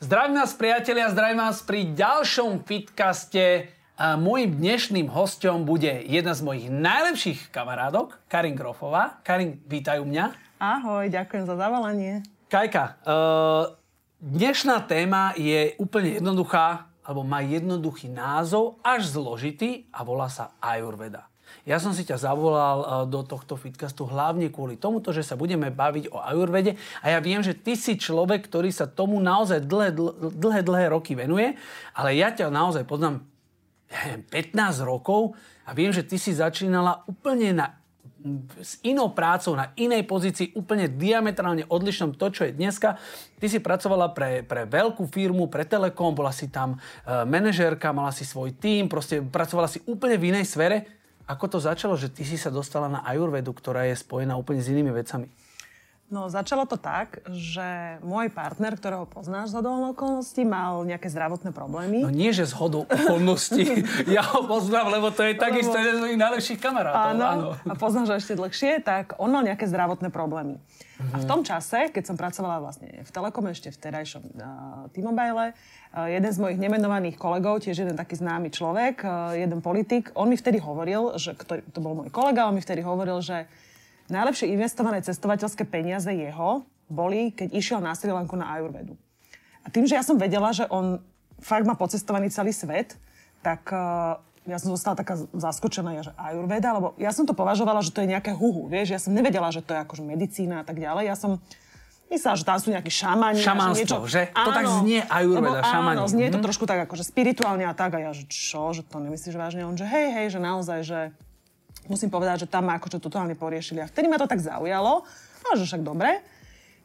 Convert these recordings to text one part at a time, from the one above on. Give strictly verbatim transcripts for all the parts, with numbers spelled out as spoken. Zdravím vás, priatelia, zdravím vás pri ďalšom fitcaste. Mojím dnešným hosťom bude jedna z mojich najlepších kamarádok, Karin Grofová. Karin, vítaj u mňa. Ahoj, ďakujem za zavolanie. Kajka, dnešná téma je úplne jednoduchá, alebo má jednoduchý názov, až zložitý a volá sa Ayurveda. Ja som si ťa zavolal do tohto fitcastu hlavne kvôli tomuto, že sa budeme baviť o Ayurvede a ja viem, že ty si človek, ktorý sa tomu naozaj dlhé, dlhé, dlhé roky venuje, ale ja ťa naozaj poznám pätnásť rokov a viem, že ty si začínala úplne na, s inou prácou, na inej pozícii, úplne diametrálne odlišnom to, čo je dneska. Ty si pracovala pre, pre veľkú firmu, pre Telekom, bola si tam e, manažérka, mala si svoj tím, proste pracovala si úplne v inej sfére. Ako to začalo, že ty si sa dostala na Ayurvedu, ktorá je spojená úplne s inými vecami? No, začalo to tak, že môj partner, ktorého poznáš z hodou okolností, mal nejaké zdravotné problémy. No nie, že z hodou okolností. Ja ho poznám, lebo to je takisto lebo... jeden z mojich najlepších kamarátov. Áno, áno. A poznáš ho ešte dlhšie, tak on mal nejaké zdravotné problémy. Mhm. A v tom čase, keď som pracovala vlastne v Telekome, ešte v terajšom uh, T-Mobile, uh, jeden z mojich nemenovaných kolegov, tiež jeden taký známy človek, uh, jeden politik, on mi vtedy hovoril, že ktorý, to bol môj kolega, on mi vtedy hovoril, že najlepšie investované cestovateľské peniaze jeho boli, keď išiel na Srí Lanku na Ayurvedu. A tým, že ja som vedela, že on fakt má pocestovaný celý svet, tak uh, ja som zostala taká zaskočená, že Ayurveda, lebo ja som to považovala, že to je nejaké huhu, vieš, ja som nevedela, že to je akože medicína a tak ďalej. Ja som myslela, že tam sú nejakí šamani. Šamanstvo, že? Áno, to tak znie Ayurveda, šamani. Áno, znie to trošku tak akože spirituálne a tak. A ja, že čo, že to nemyslíš vážne? On, že hej, hej, že naozaj, že... Musím povedať, že tam ma akože totálne poriešili. A vtedy ma to tak zaujalo, ale že však dobre.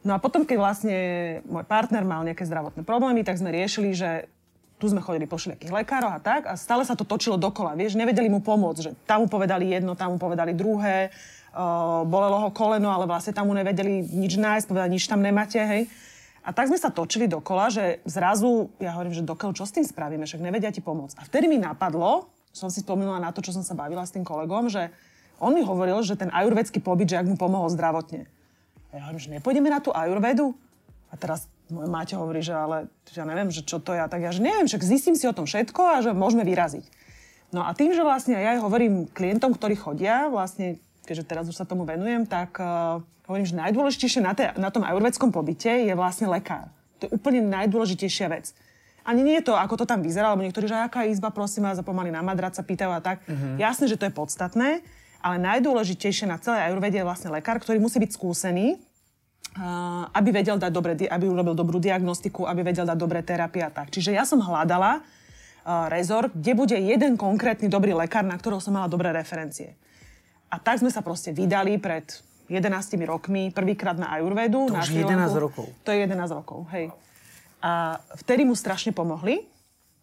No a potom, keď vlastne môj partner mal nejaké zdravotné problémy, tak sme riešili, že tu sme chodili po všelijakých lekárov a tak. A stále sa to točilo dokola, vieš, nevedeli mu pomôcť, že tam mu povedali jedno, tam mu povedali druhé, uh, bolelo ho koleno, ale vlastne tam mu nevedeli nič nájsť, povedali, nič tam nemáte, hej. A tak sme sa točili dokola, že zrazu, ja hovorím, že dokiaľ, čo s tým spravíme, však nevedia ti pomôcť. A vtedy mi napadlo, som si spomenula na to, čo som sa bavila s tým kolegom, že on mi hovoril, že ten ajurvedský pobyt, že ak mu pomohol zdravotne. A ja hovorím, že nepôjdeme na tú Ayurvedu? A teraz môj Máťa hovorí, že ale ja neviem, že čo to je. A tak ja, že neviem, však zistím si o tom všetko a že môžeme vyraziť. No a tým, že vlastne ja aj hovorím klientom, ktorí chodia, vlastne, keďže teraz už sa tomu venujem, tak uh, hovorím, že najdôležitejšie na, te, na tom ajurvedskom pobyte je vlastne lekár. To je úplne najdôležitejšia vec. Ani nie je to, ako to tam vyzerá, lebo niektorí, že aká izba, prosím vás, zapomali na madrac, sa pýtajú a tak. Mm-hmm. Jasné, že to je podstatné, ale najdôležitejšie na celej Ayurvede je vlastne lekár, ktorý musí byť skúsený, uh, aby vedel dať dobre, aby urobil dobrú diagnostiku, aby vedel dať dobré terapie a tak. Čiže ja som hľadala uh, rezort, kde bude jeden konkrétny dobrý lekár, na ktorého som mala dobré referencie. A tak sme sa proste vydali pred jedenástimi rokmi, prvýkrát na Ayurvedu. To je jedenásť rokov. To je jedenásť rokov, hej. A vtedy mu strašne pomohli,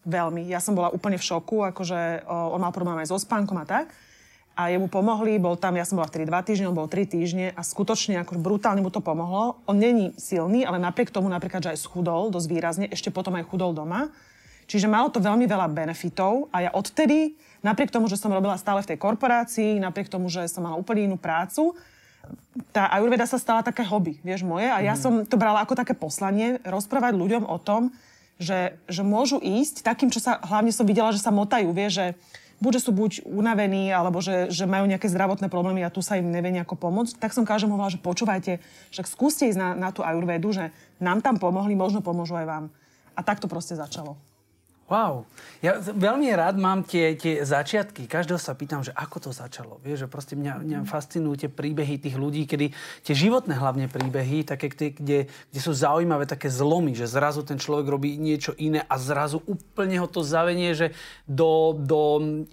veľmi. Ja som bola úplne v šoku, akože on mal problém aj so spánkom a tak. A jemu pomohli, bol tam, ja som bola vtedy dva týždne, on bol tri týždne a skutočne akože brutálne mu to pomohlo. On není silný, ale napriek tomu napríklad, že aj schudol dosť výrazne, ešte potom aj chudol doma. Čiže malo to veľmi veľa benefitov a ja odtedy, napriek tomu, že som robila stále v tej korporácii, napriek tomu, že som mala úplne inú prácu, tá Ayurveda sa stala také hobby, vieš, moje. A ja som to brala ako také poslanie, rozprávať ľuďom o tom, že, že môžu ísť takým, čo sa, hlavne som videla, že sa motajú, vieš, že buď, že sú buď unavení, alebo že, že majú nejaké zdravotné problémy a tu sa im nevie nejako pomôcť. Tak som každému hovorila, že počúvajte, však skúste ísť na, na tú Ayurvedu, že nám tam pomohli, možno pomôžu aj vám. A tak to proste začalo. Wow. Ja veľmi rád mám tie, tie začiatky. Každého sa pýtam, že ako to začalo. Vieš, že proste mňa, mňa fascinujú tie príbehy tých ľudí, kedy tie životné hlavne príbehy, také, kde, kde sú zaujímavé také zlomy, že zrazu ten človek robí niečo iné a zrazu úplne ho to zavenie, že do, do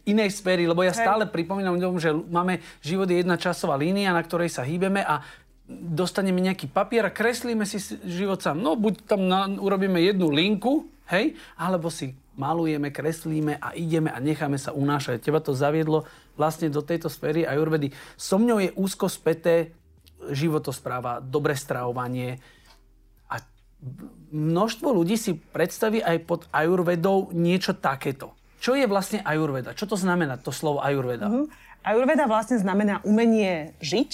inej sféry. Lebo ja stále pripomínam ľuďom, že máme život je jedna časová línia, na ktorej sa hýbeme a dostaneme nejaký papier a kreslíme si život sám. No, buď tam na, urobíme jednu linku, hej, alebo si malujeme, kreslíme a ideme a necháme sa unášať. Teba to zaviedlo vlastne do tejto sféry Ayurvedy. So mňou je úzko späté životospráva, dobré stravovanie. A množstvo ľudí si predstaví aj pod Ayurvedou niečo takéto. Čo je vlastne Ayurveda? Čo to znamená, to slovo Ayurveda? Mm-hmm. Ayurveda vlastne znamená umenie žiť.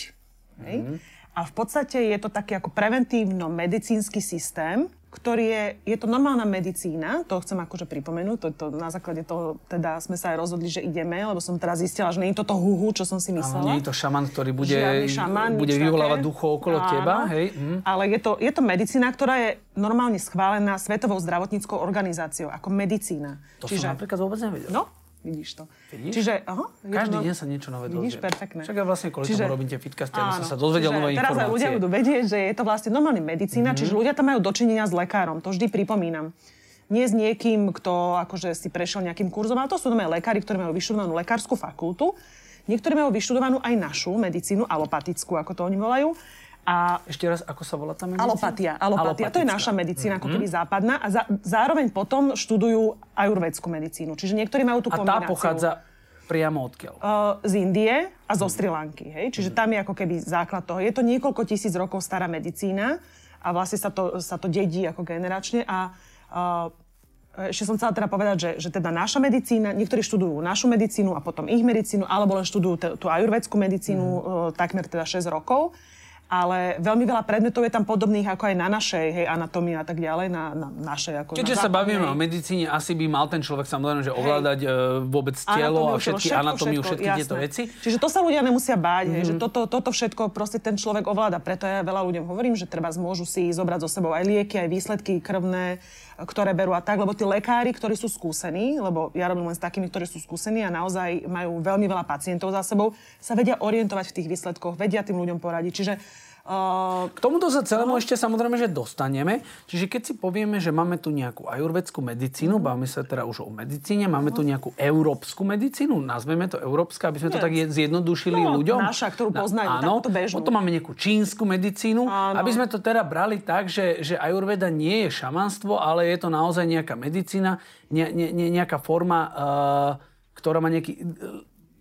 Mm-hmm. A v podstate je to taký ako preventívno-medicínsky systém, ktorý je, je to normálna medicína, to chcem akože pripomenúť, to, to, na základe toho teda sme sa aj rozhodli, že ideme, lebo som teraz zistila, že nie je to to huhu, čo som si myslela. Áno, nie je to šaman, ktorý bude, šaman, bude vyvolávať duchov okolo áno, teba, hej. Mm. Ale je to, je to medicína, ktorá je normálne schválená Svetovou zdravotníckou organizáciou, ako medicína. To Čiže, som napríklad vôbec nevedel. No, vidíš to. Vidíš? Čiže, aha, každý deň sa niečo nové dozvie. Vidíš, perfektné. Však ja vlastne kvôli čiže, tomu robím tie fitcasty, aby som sa dozvedel nové informácie. Teraz aj ľudia budú vedieť, že je to vlastne normálne medicína, mm-hmm. čiže ľudia tam majú dočinenia s lekárom, to vždy pripomínam. Nie s niekým, kto akože si prešiel nejakým kurzom, ale to sú normálne lekári, ktorí majú vyštudovanú lekárskú fakultu, niektorí majú vyštudovanú aj našu medicínu, alopatickú, ako to oni volajú. A ešte raz, ako sa volá tá medicína? Alopatia. Alopatia. To je naša medicína, ako keby západná. A za, zároveň potom študujú ajurvédsku medicínu. Čiže niektorí majú tú kombináciu. A tá pochádza priamo odkiaľ? Z Indie a zo Srí Lanky. Hej? Čiže tam je ako keby základ toho. Je to niekoľko tisíc rokov stará medicína a vlastne sa to, sa to dedí ako generačne. A ešte som chcela teda povedať, že, že teda naša medicína, niektorí študujú našu medicínu a potom ich medicínu, alebo len študujú tú ajurvédsku medicínu mm. takmer teda šesť rokov. Ale veľmi veľa predmetov je tam podobných ako aj na našej, hej, anatómii a tak ďalej, na, na našej ako. Keďže na sa bavíme o medicíne, asi by mal ten človek samozrejme, že ovládať hej. vôbec telo anatómiu, a všetky anatómiu, všetky tieto veci. Čiže to sa ľudia nemusia báť, mm-hmm. hej, že toto, toto všetko proste ten človek ovláda. Preto ja veľa ľuďom hovorím, že treba môžu si zobrať so sebou aj lieky, aj výsledky krvné, ktoré berú a tak, lebo tí lekári, ktorí sú skúsení, lebo ja robím len s takými, ktorí sú skúsení a naozaj majú veľmi veľa pacientov za sebou, sa vedia orientovať v tých výsledkoch, vedia tým ľuďom poradiť. Čiže k tomuto sa celému ešte samozrejme, že dostaneme. Čiže keď si povieme, že máme tu nejakú ajurvedskú medicínu, bavíme sa teda už o medicíne, máme tu nejakú európsku medicínu, nazveme to európska, aby sme to tak zjednodušili no, ľuďom. Naša, ktorú poznajú, no, takúto bežnú. Potom máme nejakú čínsku medicínu, áno. aby sme to teda brali tak, že, že ajurveda nie je šamanstvo, ale je to naozaj nejaká medicína, ne, ne, ne, nejaká forma, uh, ktorá má nejaký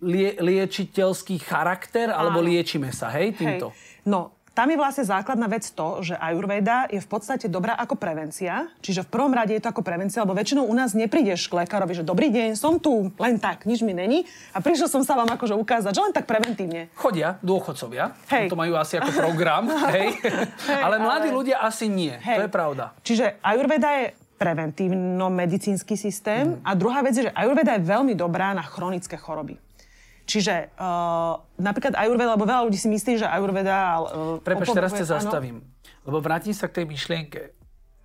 lie, liečiteľský charakter, áno. alebo liečíme sa, hej, týmto. Hej. No. Tam je vlastne základná vec to, že Ayurveda je v podstate dobrá ako prevencia. Čiže v prvom rade je to ako prevencia, lebo väčšinou u nás neprídeš k lekárovi, že dobrý deň, som tu, len tak, nič mi není. A prišiel som sa vám akože ukázať, že len tak preventívne. Chodia dôchodcovia, hej. to majú asi ako program, hej. hej ale mladí ale... ľudia asi nie, hej. to je pravda. Čiže Ayurveda je preventívno-medicínsky systém. Hmm. A druhá vec je, že Ayurveda je veľmi dobrá na chronické choroby. Čiže uh, napríklad Ayurveda, lebo veľa ľudí si myslí, že Ayurveda... Uh, Prepáč, teraz te zastavím, lebo vrátim sa k tej myšlienke.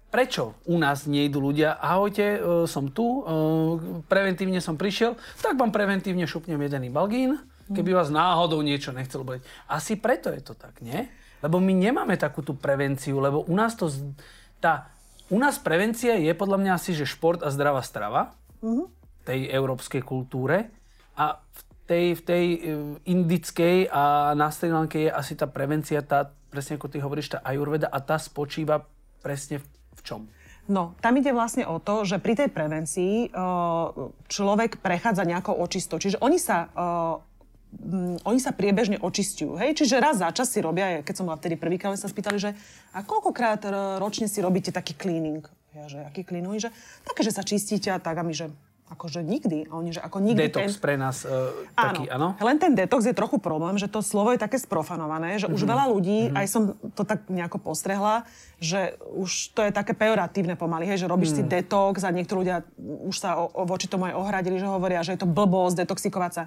Prečo u nás nejdú ľudia? Ahojte, uh, som tu, uh, preventívne som prišiel, tak vám preventívne šupnem jedený balgín, keby vás náhodou niečo nechcel boleť. Asi preto je to tak, nie? Lebo my nemáme takú tú prevenciu, lebo u nás to... Tá, u nás prevencia je podľa mňa asi, že šport a zdravá strava, uh-huh. tej európskej kultúre a v Tej, v tej indickej a na Srí Lanke je asi tá prevencia, tá, presne ako ty hovoríš, tá Ayurveda a tá spočíva presne v, v čom? No, tam ide vlastne o to, že pri tej prevencii človek prechádza nejakou očistou. Čiže oni sa, oni sa priebežne očistiu. Hej? Čiže raz za čas si robia, keď som bola vtedy prvýkrát, oni sa spýtali, že a koľkokrát ročne si robíte taký cleaning? Ja, že aký cleaning? Že také, že sa čistíte a tak a my, že... akože nikdy. A oni, že ako nikdy detox ten... pre nás e, taký, áno. Len ten detox je trochu problém, že to slovo je také sprofanované, že mm-hmm. už veľa ľudí, mm-hmm. aj som to tak nejako postrehla, že už to je také pejoratívne pomaly, hej, že robíš mm. si detox a niektorí ľudia už sa o, o, voči tomu aj ohradili, že hovoria, že je to blbosť detoxikovať sa.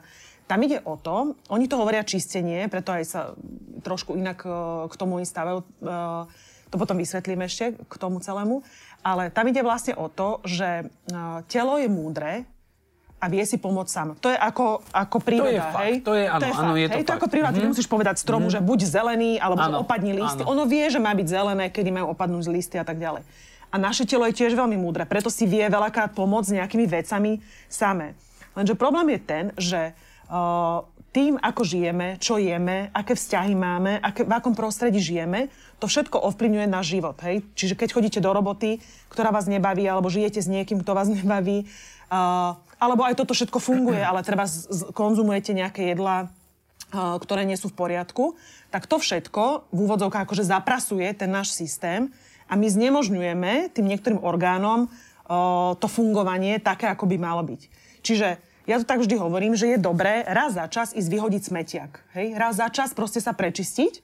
Tam ide o to, oni to hovoria čistenie, preto aj sa trošku inak e, k tomu oni stavajú. E, to potom vysvetlíme ešte k tomu celému. Ale tam ide vlastne o to, že telo je múdre a vie si pomôcť sám. To je ako, ako príroda, to je hej? Fakt, to je, áno, to je áno, fakt, je to hej? Fakt. To ako príroda, mm-hmm. ty musíš povedať stromu, mm-hmm. že buď zelený, alebo áno, že opadni listy. Áno. Ono vie, že má byť zelené, kedy majú opadnúť listy a tak ďalej. A naše telo je tiež veľmi múdre, preto si vie veľakrát pomôcť s nejakými vecami samé. Lenže problém je ten, že uh, tým, ako žijeme, čo jeme, aké vzťahy máme, aké, v akom prostredí žijeme, to všetko ovplyvňuje náš život. Hej? Čiže keď chodíte do roboty, ktorá vás nebaví, alebo žijete s niekým, kto vás nebaví, uh, alebo aj toto všetko funguje, ale treba z- z- konzumujete nejaké jedlá, uh, ktoré nie sú v poriadku, tak to všetko v úvodzovkách akože zaprasuje ten náš systém a my znemožňujeme tým niektorým orgánom uh, to fungovanie také, ako by malo byť. Čiže ja to tak vždy hovorím, že je dobré raz za čas ísť vyhodiť smetiak. Hej? Raz za čas proste sa prečistiť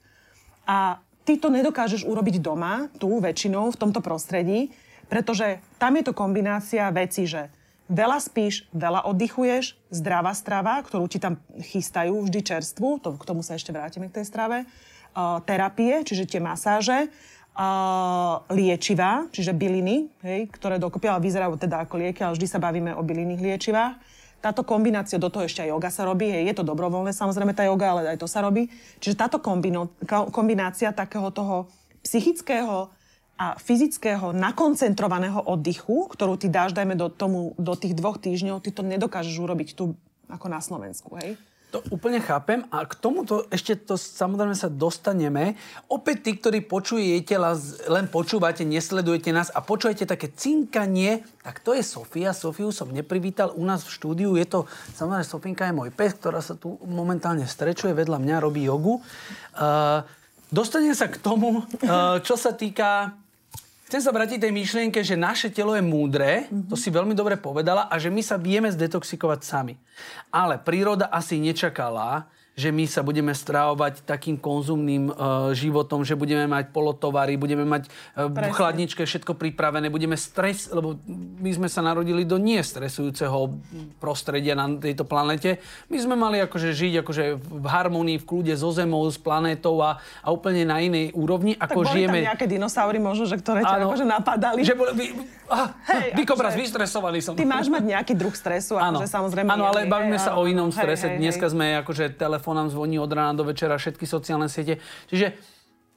a ty to nedokážeš urobiť doma, tu väčšinou, v tomto prostredí, pretože tam je to kombinácia vecí, že veľa spíš, veľa oddychuješ, zdravá strava, ktorú ti tam chystajú vždy čerstvú, to, k tomu sa ešte vrátime k tej strave, uh, terapie, čiže tie masáže, uh, liečivá, čiže byliny, hej, ktoré dokopy, ale vyzerajú teda ako lieky, ale vždy sa bavíme o bylinných liečivách. Táto kombinácia, do toho ešte aj joga sa robí, hej, je to dobrovoľné samozrejme tá joga, ale aj to sa robí. Čiže táto kombino, kombinácia takého toho psychického a fyzického nakoncentrovaného oddychu, ktorú ty dáš, dajme do, tomu, do tých dvoch týždňov, ty to nedokážeš urobiť tu ako na Slovensku, hej? To úplne chápem a k tomuto ešte to samozrejme sa dostaneme. Opäť tí, ktorí počujete, len počúvate, nesledujete nás a počujete také cinkanie, tak to je Sofia. Sofiu som neprivítal u nás v štúdiu. Je to, samozrejme, Sofinka je môj pes, ktorá sa tu momentálne strečuje, vedľa mňa robí jogu. Uh, dostanem sa k tomu, uh, čo sa týka... Chcem sa vrátiť tej myšlienke, že naše telo je múdre, to si veľmi dobre povedala, a že my sa vieme zdetoxikovať sami. Ale príroda asi nečakala, že my sa budeme stravovať takým konzumným uh, životom, že budeme mať polotovary, budeme mať uh, chladničke, všetko pripravené, budeme stres, lebo my sme sa narodili do niestresujúceho prostredia na tejto planete. My sme mali akože žiť akože v harmonii, v kľude so zemou, s planétou a, a úplne na inej úrovni, ako žijeme. Tak boli tam nejaké dinosaury možno, že ktoré ťa akože napadali. Že boli... Vy, ah, hej, vykobraz, vystresovaný som. Ty máš mať nejaký druh stresu, akože samozrejme... Áno, ale bavíme sa o inom strese. Hej, hej, Dneska hej. sme akože telefónne telefón nám zvoní od rána do večera, všetky sociálne siete. Čiže,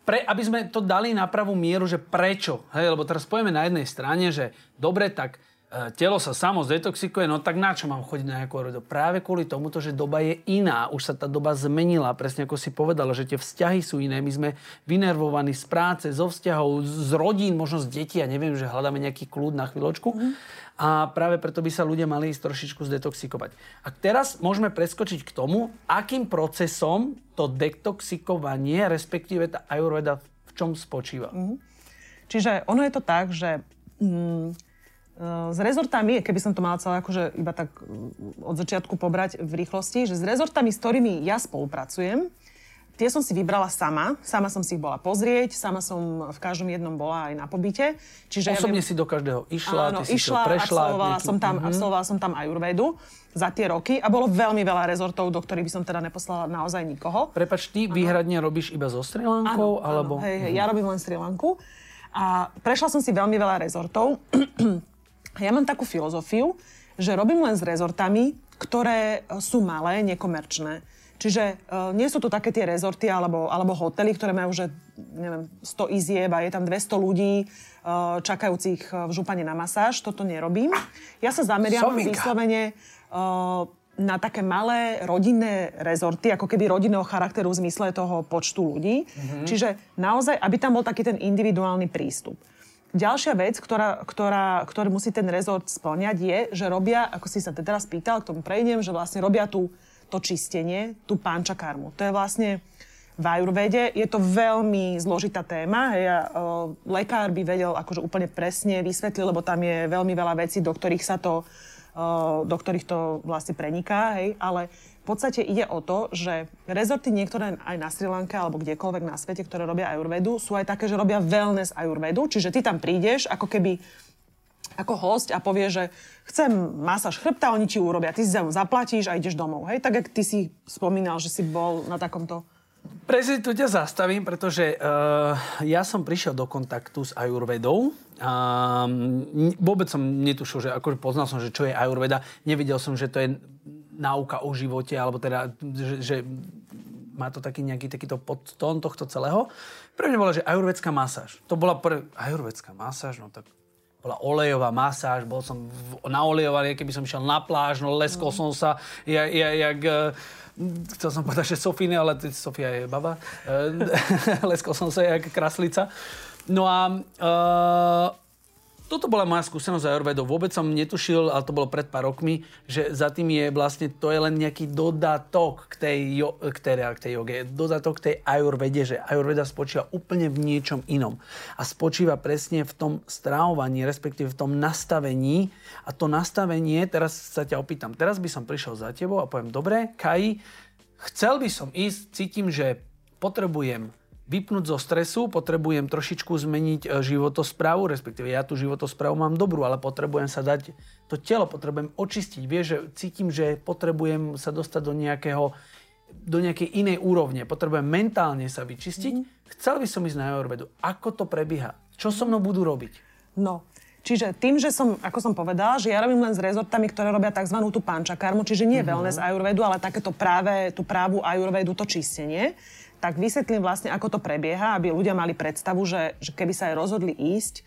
pre, aby sme to dali na pravú mieru, že prečo? Hej, lebo teraz pojeme na jednej strane, že dobre, tak e, telo sa samo zdetoxikuje, no tak na čo mám chodiť na nejakú rodu? Práve kvôli tomuto, že doba je iná. Už sa tá doba zmenila, presne ako si povedala, že tie vzťahy sú iné. My sme vynervovaní z práce, zo vzťahov, z rodín, možno z detí. Ja neviem, že hľadáme nejaký kľud na chvíľočku. Mm-hmm. A práve preto by sa ľudia mali ísť trošičku zdetoxikovať. A teraz môžeme preskočiť k tomu, akým procesom to detoxikovanie, respektíve tá Ayurveda, v čom spočíva. Mm-hmm. Čiže ono je to tak, že mm, s rezortami, keby som to mala celé akože iba tak od začiatku pobrať v rýchlosti, že s rezortami, s ktorými ja spolupracujem, tie som si vybrala sama. Sama som si ich bola pozrieť, sama som v každom jednom bola aj na pobyte. Čiže osobne ja viem, si do každého išla, áno, ty si išla, to prešla. Absolvovala, som tam, uh-huh. absolvovala som tam Ayurvedu za tie roky a bolo veľmi veľa rezortov, do ktorých by som teda neposlala naozaj nikoho. Prepač, ty áno. výhradne robíš iba zo Srí Lankou? Áno, alebo... áno, hej, hej, ja robím len Srí Lanku. A prešla som si veľmi veľa rezortov. Ja mám takú filozofiu, že robím len s rezortami, ktoré sú malé, nekomerčné. Čiže uh, nie sú to také tie rezorty alebo, alebo hotely, ktoré majú že, neviem, sto izieb a je tam dvesto ľudí uh, čakajúcich v župane na masáž. Toto nerobím. Ja sa zameriam vyslovene uh, na také malé rodinné rezorty, ako keby rodinného charakteru v zmysle toho počtu ľudí. Mm-hmm. Čiže naozaj, aby tam bol taký ten individuálny prístup. Ďalšia vec, ktorá, ktorá, ktorý musí ten rezort spĺňať, je, že robia, ako si sa teraz pýtal, k tomu prejdem, že vlastne robia tú to čistenie, tú panchakarmu. To je vlastne v Ayurvede, je to veľmi zložitá téma. Hej, a, o, lekár by vedel akože úplne presne vysvetliť, lebo tam je veľmi veľa vecí, do ktorých sa to, o, do ktorých to vlastne preniká. Hej. Ale v podstate ide o to, že rezorty niektoré aj na Srí Lanke alebo kdekoľvek na svete, ktoré robia Ayurvedu, sú aj také, že robia wellness Ayurvedu. Čiže ty tam prídeš ako keby ako host a povie, že chcem masáž chrbta, oni ti urobia, ty si zaplatíš a ideš domov, hej? Tak, jak ty si spomínal, že si bol na takomto... Prezident, tu ťa zastavím, pretože uh, ja som prišiel do kontaktu s Ayurvedou. Uh, vôbec som netušil, že akože poznal som, že čo je Ayurveda. Nevidel som, že to je náuka o živote, alebo teda, že... že má to taký nejaký takýto podtón tohto celého. Pre mňa bola, že ayurvedská masáž. To bola prv... Ayurvedská masáž, no tak... bola olejová masáž, bol som naolejovaný, keby som išiel na pláž, no leskol mm. som sa, ja, ja, jak, chcel som povedať, že Sofine, ale Sofia je baba, leskol som sa jak kraslica. No a uh, toto bola moja skúsenosť Ayurvedou. Vôbec som netušil, ale to bolo pred pár rokmi, že za tým je vlastne, to je len nejaký dodatok k tej, jo, k tej, k tej joge, dodatok k tej Ayurvede, že Ayurveda spočíva úplne v niečom inom. A spočíva presne v tom stravovaní, respektíve v tom nastavení. A to nastavenie, teraz sa ťa opýtam, teraz by som prišiel za tebou a poviem, dobre, Kai, chcel by som ísť, cítim, že potrebujem vypnúť zo stresu, potrebujem trošičku zmeniť životosprávu, respektíve ja tú životosprávu mám dobrú, ale potrebujem sa dať, to telo potrebujem očistiť, vieš, že cítim, že potrebujem sa dostať do nejakého, do nejakej inej úrovne, potrebujem mentálne sa vyčistiť, mm. chcel by som ísť na Ayurvedu. Ako to prebieha? Čo so mnou budú robiť? No, čiže tým, že som, ako som povedala, že ja robím len s rezortami, ktoré robia tzv. Tú panchakarmu, čiže nie mm-hmm. wellness Ayurvedu, ale takéto práve, tú právu Ayurvedu, to čistenie, tak vysvetlím vlastne, ako to prebieha, aby ľudia mali predstavu, že, že keby sa aj rozhodli ísť,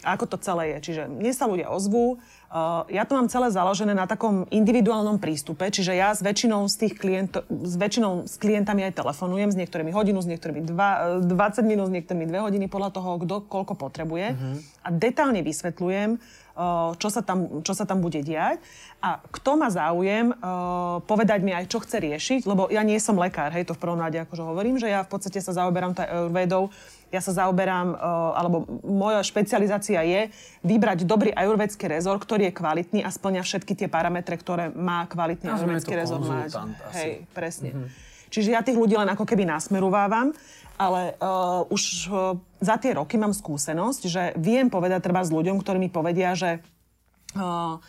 ako to celé je. Čiže mne sa ľudia ozvú. Uh, ja to mám celé založené na takom individuálnom prístupe, čiže ja s väčšinou z tých klientov, s väčšinou s klientami aj telefonujem, s niektorými hodinu, s niektorými dva, dvadsať minút, s niektorými dve hodiny, podľa toho, kto koľko potrebuje. Uh-huh. A detálne vysvetľujem, uh, čo sa tam, čo sa tam bude diať. A kto má záujem uh, povedať mi aj, čo chce riešiť, lebo ja nie som lekár, hej, to v prvom rade akože hovorím, že ja v podstate sa zaoberám tá Ayurvedou. Ja sa zaoberám, alebo moja špecializácia je vybrať dobrý ajurvédsky rezort, ktorý je kvalitný a spĺňa všetky tie parametre, ktoré má kvalitný ajurvédsky rezort mať. Hej, presne. Mm-hmm. Čiže ja tých ľudí len ako keby nasmerovávam, ale uh, už uh, za tie roky mám skúsenosť, že viem povedať treba s ľuďom, ktorí mi povedia, že uh,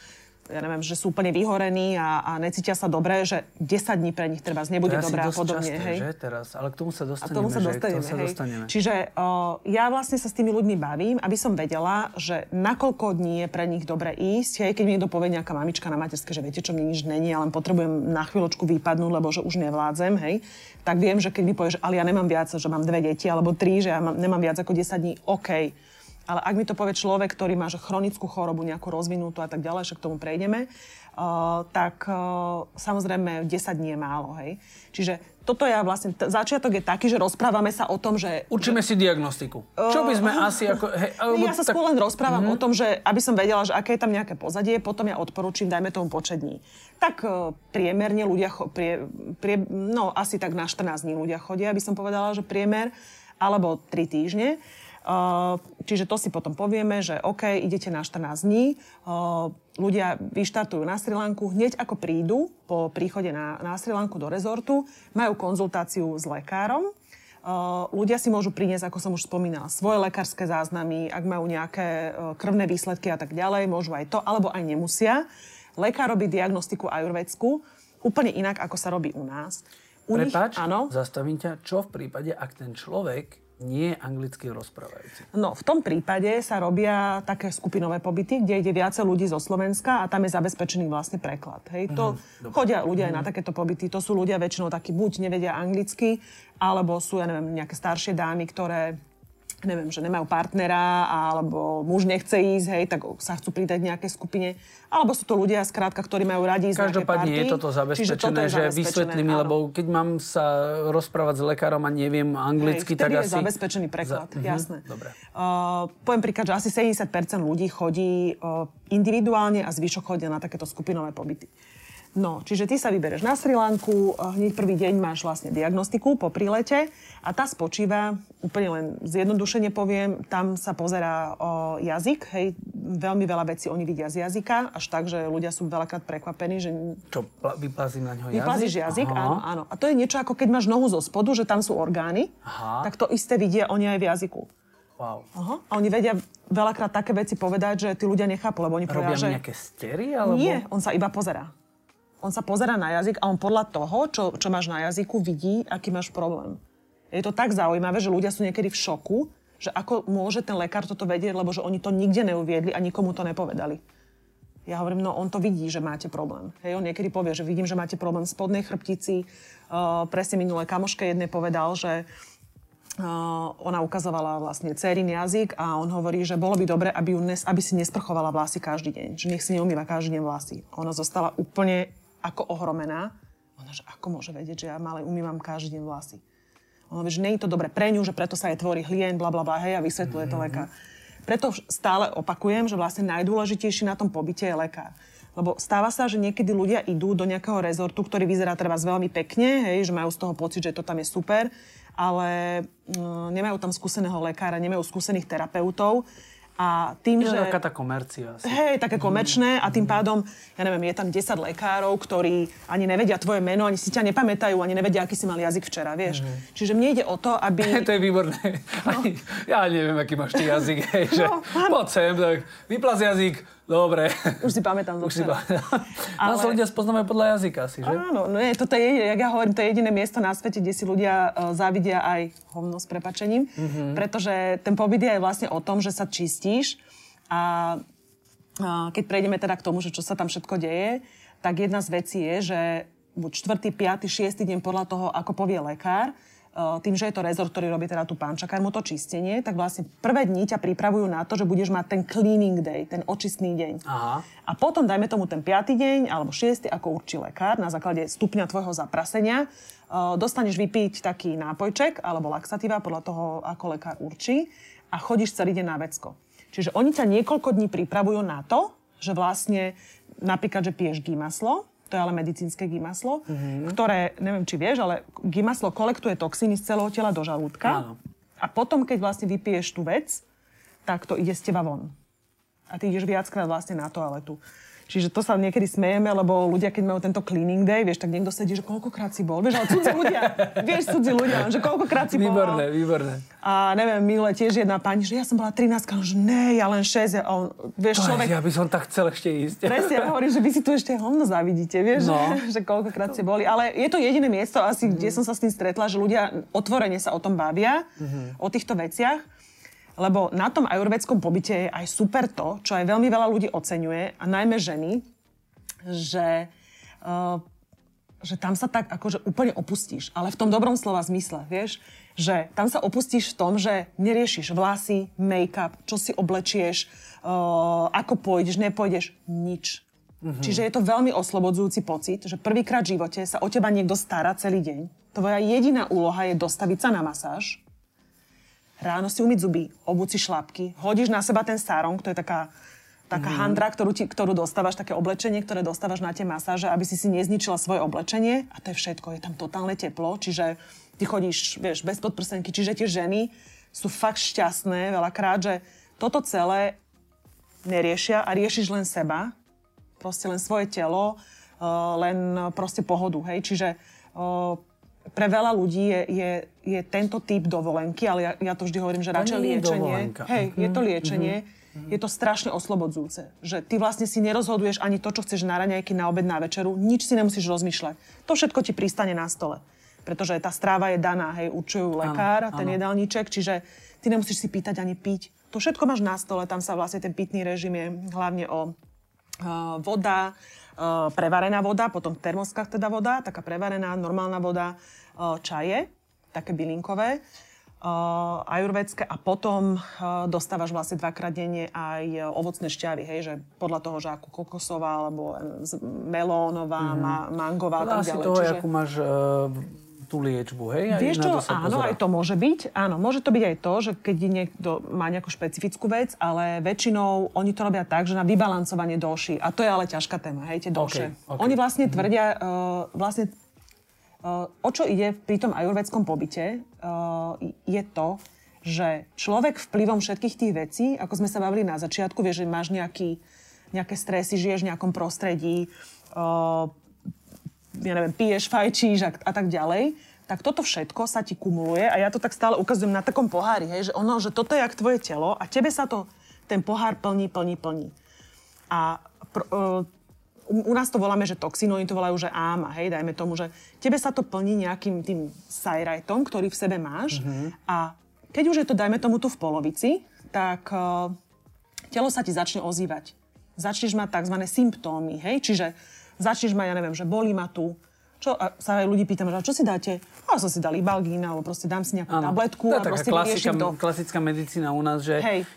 ja neviem, že sú úplne vyhorení a, a necítia sa dobre, že desať dní pre nich treba nebude dobré a podobne. Časté, hej. Že teraz? Ale k tomu sa dostaneme. A tomu sa dostaneme, že? K tomu hej. Sa dostaneme. Čiže o, ja vlastne sa s tými ľuďmi bavím, aby som vedela, že nakoľko dní je pre nich dobre ísť. Hej, keď mi niekto povie nejaká mamička na materskej, že viete čo, mne nič není, ale ja potrebujem na chvíľočku vypadnúť, lebo že už nevládzem, hej, tak viem, že keď mi povie, že ale ja nemám viac, že mám dve deti alebo tri, že ja mám, nemám viac ako desať dní, OK. Ale ak mi to povie človek, ktorý má že chronickú chorobu, nejakú rozvinutú a tak ďalej, že k tomu prejdeme, uh, tak uh, samozrejme desať dní je málo, hej. Čiže toto ja vlastne, t- začiatok je taký, že rozprávame sa o tom, že... Učíme že, si diagnostiku. Uh, Čo by sme uh, asi ako... Hej, alebo ja sa tak... skôr len rozprávam uh-huh. o tom, že aby som vedela, že aké je tam nejaké pozadie, potom ja odporúčim, dajme tomu počet dní. Tak uh, priemerne ľudia... Cho- prie, prie, no asi tak na štrnásť dní ľudia chodia, aby som povedala, že priemer, alebo tri týždne. Uh, čiže to si potom povieme, že OK, idete na štrnásť dní, uh, ľudia vyštartujú na Srí Lanku, hneď ako prídu po príchode na, na Srí Lanku do rezortu, majú konzultáciu s lekárom. Uh, ľudia si môžu priniesť, ako som už spomínala, svoje lekárske záznamy, ak majú nejaké uh, krvné výsledky a tak ďalej, môžu aj to, alebo aj nemusia. Lekár robí diagnostiku ajurvédsku úplne inak, ako sa robí u nás. U Prepáč, nich, áno, zastavím ťa, čo v prípade, ak ten človek nie anglicky rozprávajúci? No, v tom prípade sa robia také skupinové pobyty, kde ide viacej ľudí zo Slovenska a tam je zabezpečený vlastne preklad. Hej, to uh-huh. chodia ľudia uh-huh. aj na takéto pobyty. To sú ľudia väčšinou takí, buď nevedia anglicky, alebo sú, ja neviem, nejaké staršie dámy, ktoré, neviem, že nemajú partnera, alebo muž nechce ísť, hej, tak sa chcú pridať v nejakej skupine. Alebo sú to ľudia, skrátka, ktorí majú radi ísť nejaké party. Každopádne je toto zabezpečené, že vysvetlí mi, lebo keď mám sa rozprávať s lekárom a neviem anglicky, hej, tak asi... Hej, vtedy je zabezpečený preklad, Za... jasné. Dobre. Uh, poviem príklad, že asi sedemdesiat percent ľudí chodí uh, individuálne a zvyšok chodia na takéto skupinové pobyty. No, čiže ty sa vybereš na Srí Lanku, hneď prvý deň máš vlastne diagnostiku po prilete a tá spočíva, úplne len zjednodušene poviem, tam sa pozerá o jazyk, hej, veľmi veľa vecí oni vidia z jazyka, až tak, že ľudia sú veľakrát prekvapení, že... Čo, vyplazím na ňoho jazyk? Vyplazíš jazyk, aha. áno, áno. A to je niečo ako keď máš nohu zo spodu, že tam sú orgány, aha. tak to isté vidia oni aj v jazyku. Wow. Aha. A oni vedia veľakrát také veci povedať, že tí ľudia nechápu, lebo oni povedia, že... Robia nejaké stery, alebo... Nie, on sa iba pozerá. On sa pozerá na jazyk a on podľa toho, čo, čo máš na jazyku, vidí, aký máš problém. Je to tak zaujímavé, že ľudia sú niekedy v šoku, že ako môže ten lekár toto vedieť, lebo že oni to nikde neuviedli a nikomu to nepovedali. Ja hovorím, no on to vidí, že máte problém. Hej, on niekedy povie, že vidím, že máte problém v spodnej chrbtici. Uh, presne minulé kamoške jednej povedal, že uh, ona ukazovala vlastne dcerin jazyk a on hovorí, že bolo by dobre, aby, ju nes, aby si nesprchovala vlasy každý deň. Že nech si neumýva každý deň vlasy. Ona zostala úplne ako ohromená. Ona, že ako môže vedieť, že ja malej umývam každý deň vlasy. Ona vie, že nie je to dobre pre ňu, že preto sa jej tvorí hlien, blablabla, hej, a vysvetľuje to lekár. Preto stále opakujem, že vlastne najdôležitejší na tom pobyte je lekár. Lebo stáva sa, že niekedy ľudia idú do nejakého rezortu, ktorý vyzerá trebárs veľmi pekne, hej, že majú z toho pocit, že to tam je super, ale mm, nemajú tam skúseného lekára, nemajú skúsených terapeutov A tým, je že... taká tá komercia. Asi. Hej, také komerčné a tým pádom, ja neviem, je tam desať lekárov, ktorí ani nevedia tvoje meno, ani si ťa nepamätajú, ani nevedia, aký si mal jazyk včera, vieš. Mm-hmm. Čiže mne ide o to, aby... To je výborné. No. Ani, ja neviem, aký máš ty jazyk, hej, že no, poď sem, tak vyplaz jazyk, dobre. Už si pamätám. Už si pamätám. Ale... Nás ľudia spoznávajú podľa jazyka asi, že? Áno, no nie, toto je, jak ja hovorím, to je jediné miesto na svete, kde si ľudia uh, závidia aj hovno s prepačením, mm-hmm. pretože ten pobyt je vlastne o tom, že sa čistí. A keď prejdeme teda k tomu, že čo sa tam všetko deje, tak jedna z vecí je, že buď štvrtý, piaty, šiesty deň podľa toho, ako povie lekár, tým, že je to rezort, ktorý robí teda tú panchakarmu, to čistenie, tak vlastne prvé dni ťa pripravujú na to, že budeš mať ten cleaning day, ten očistný deň. Aha. A potom, dajme tomu ten piaty deň, alebo šiesty, ako určí lekár, na základe stupňa tvojho zaprasenia, dostaneš vypiť taký nápojček, alebo laxatíva, podľa toho, ako lekár určí, a chodíš celý deň na vecko. Čiže oni ťa niekoľko dní pripravujú na to, že vlastne napríklad, že piješ gymaslo, to je ale medicínske gymaslo, mm-hmm. ktoré, neviem, či vieš, ale gymaslo kolektuje toxíny z celého tela do žalúdka. Áno. A potom, keď vlastne vypiješ tú vec, tak to ide z teba von. A ty ideš viackrát vlastne na toaletu. Čiže to sa niekedy smejeme, lebo ľudia, keď majú tento cleaning day, vieš, tak niekto sedí, že koľkokrát si bol, vieš, ale cudzí ľudia, vieš, cudzí ľudia, že koľkokrát si bol. Výborné, výborné. A neviem, milé tiež jedna pani, že ja som bola trinásť, že ne, ja len šesť, a on, vieš, človek... Ja by som tak chcel ešte ísť. Presne, ja hovorím, že vy si tu ešte hovno závidíte, vieš, no. že, že koľkokrát si boli. Ale je to jediné miesto asi, mm. kde som sa s tým stretla, že ľudia otvorene sa o tom bavia, mm. o týchto veciach. Lebo na tom ajurvédskom pobyte je aj super to, čo aj veľmi veľa ľudí oceňuje, a najmä ženy, že, uh, že tam sa tak akože úplne opustíš. Ale v tom dobrom slova zmysle, vieš? Že tam sa opustíš v tom, že neriešiš vlasy, make-up, čo si oblečieš, uh, ako pôjdeš, nepôjdeš, nič. Mm-hmm. Čiže je to veľmi oslobodzujúci pocit, že prvýkrát v živote sa o teba niekto stará celý deň. Tvoja jediná úloha je dostaviť sa na masáž, ráno si umyť zuby, obúť si šlapky, hodíš na seba ten sarong, to je taká, taká mm. handra, ktorú, ti, ktorú dostávaš, také oblečenie, ktoré dostávaš na tie masáže, aby si si nezničila svoje oblečenie. A to je všetko, je tam totálne teplo, čiže ty chodíš, vieš, bez podprsenky, čiže tie ženy sú fakt šťastné veľakrát, že toto celé neriešia a riešiš len seba, proste len svoje telo, len proste pohodu, hej, čiže... Pre veľa ľudí je, je, je tento typ dovolenky, ale ja, ja to vždy hovorím, že radšej liečenie. Hej, mm-hmm. je to liečenie. Mm-hmm. Je to strašne oslobodzujúce. Že ty vlastne si nerozhoduješ ani to, čo chceš na raňajky, na obed, na večeru. Nič si nemusíš rozmýšľať. To všetko ti pristane na stole. Pretože tá stráva je daná, hej, určujú lekár, áno, ten áno. jedálniček, čiže ty nemusíš si pýtať ani piť. To všetko máš na stole, tam sa vlastne ten pitný režim je hlavne o uh, voda, Uh, prevarená voda, potom v termoskách teda voda, taká prevarená, normálna voda, uh, čaje, také bylinkové, uh, ajurvédske, a potom uh, dostávaš vlastne dvakrát denne aj ovocné šťavy, hej, že podľa toho, že ako kokosová, alebo melónová, mm. ma- mangová, tak ďalej. Asi toho, čiže... ako máš uh... tú liečbu, hej? Vieš čo, áno, pozera. Aj to môže byť. Áno, môže to byť aj to, že keď niekto má nejakú špecifickú vec, ale väčšinou oni to robia tak, že na vybalancovanie doši. A to je ale ťažká téma, hej, tie doše. Okay, okay. Oni vlastne tvrdia, uh, vlastne, uh, o čo ide pri tom ajurvédskom pobyte, uh, je to, že človek vplyvom všetkých tých vecí, ako sme sa bavili na začiatku, vieš, že máš nejaký, nejaké stresy, žiješ v nejakom prostredí, uh, ja neviem, piješ, fajčíš a, a tak ďalej, tak toto všetko sa ti kumuluje a ja to tak stále ukazujem na takom pohári, hej, že ono, že toto je jak tvoje telo a tebe sa to, ten pohár plní, plní, plní. A pr, uh, u nás to voláme, že toxín, oni to volajú, že ama, hej, dajme tomu, že tebe sa to plní nejakým tým sajrajtom, ktorý v sebe máš, mm-hmm. a keď už je to, dajme tomu, tu v polovici, tak uh, telo sa ti začne ozývať. Začneš mať takzvané symptómy, hej, čiže začneš mať, ja neviem, že bolí ma tu. Čo, a sa aj ľudí pýtam, že čo si dáte? No, som si dal Ibalgín, alebo proste dám si nejakú ano. tabletku. To je a taká klasika, to. klasická medicína u nás, že Hej.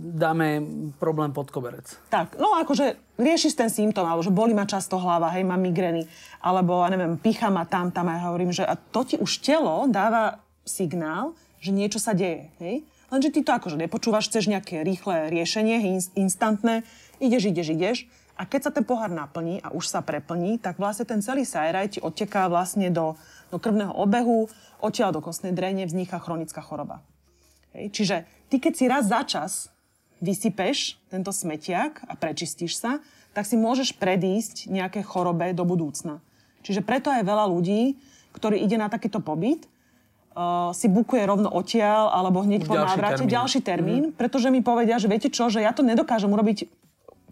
dáme problém pod koberec. Tak, no akože riešiš ten symptóm, alebo že bolí ma často hlava, hej, mám migrény, alebo, ja neviem, pícha ma tam, tam, a ja hovorím, že a to ti už telo dáva signál, že niečo sa deje, hej? Lenže ty to akože nepočúvaš, chceš nejaké rýchle riešenie, instantné, ideš, ideš, ideš. A keď sa ten pohár naplní a už sa preplní, tak vlastne ten celý sajraj ti odteká vlastne do, do krvného obehu, odtiaľ do kostnej drene, vzniká chronická choroba. Hej. Čiže ty, keď si raz za čas vysypeš tento smetiak a prečistíš sa, tak si môžeš predísť nejaké chorobe do budúcna. Čiže preto aj veľa ľudí, ktorí ide na takýto pobyt, uh, si bukuje rovno odtiaľ alebo hneď po návrate ďalší termín, pretože mi povedia, že viete čo, že ja to nedokážem urobiť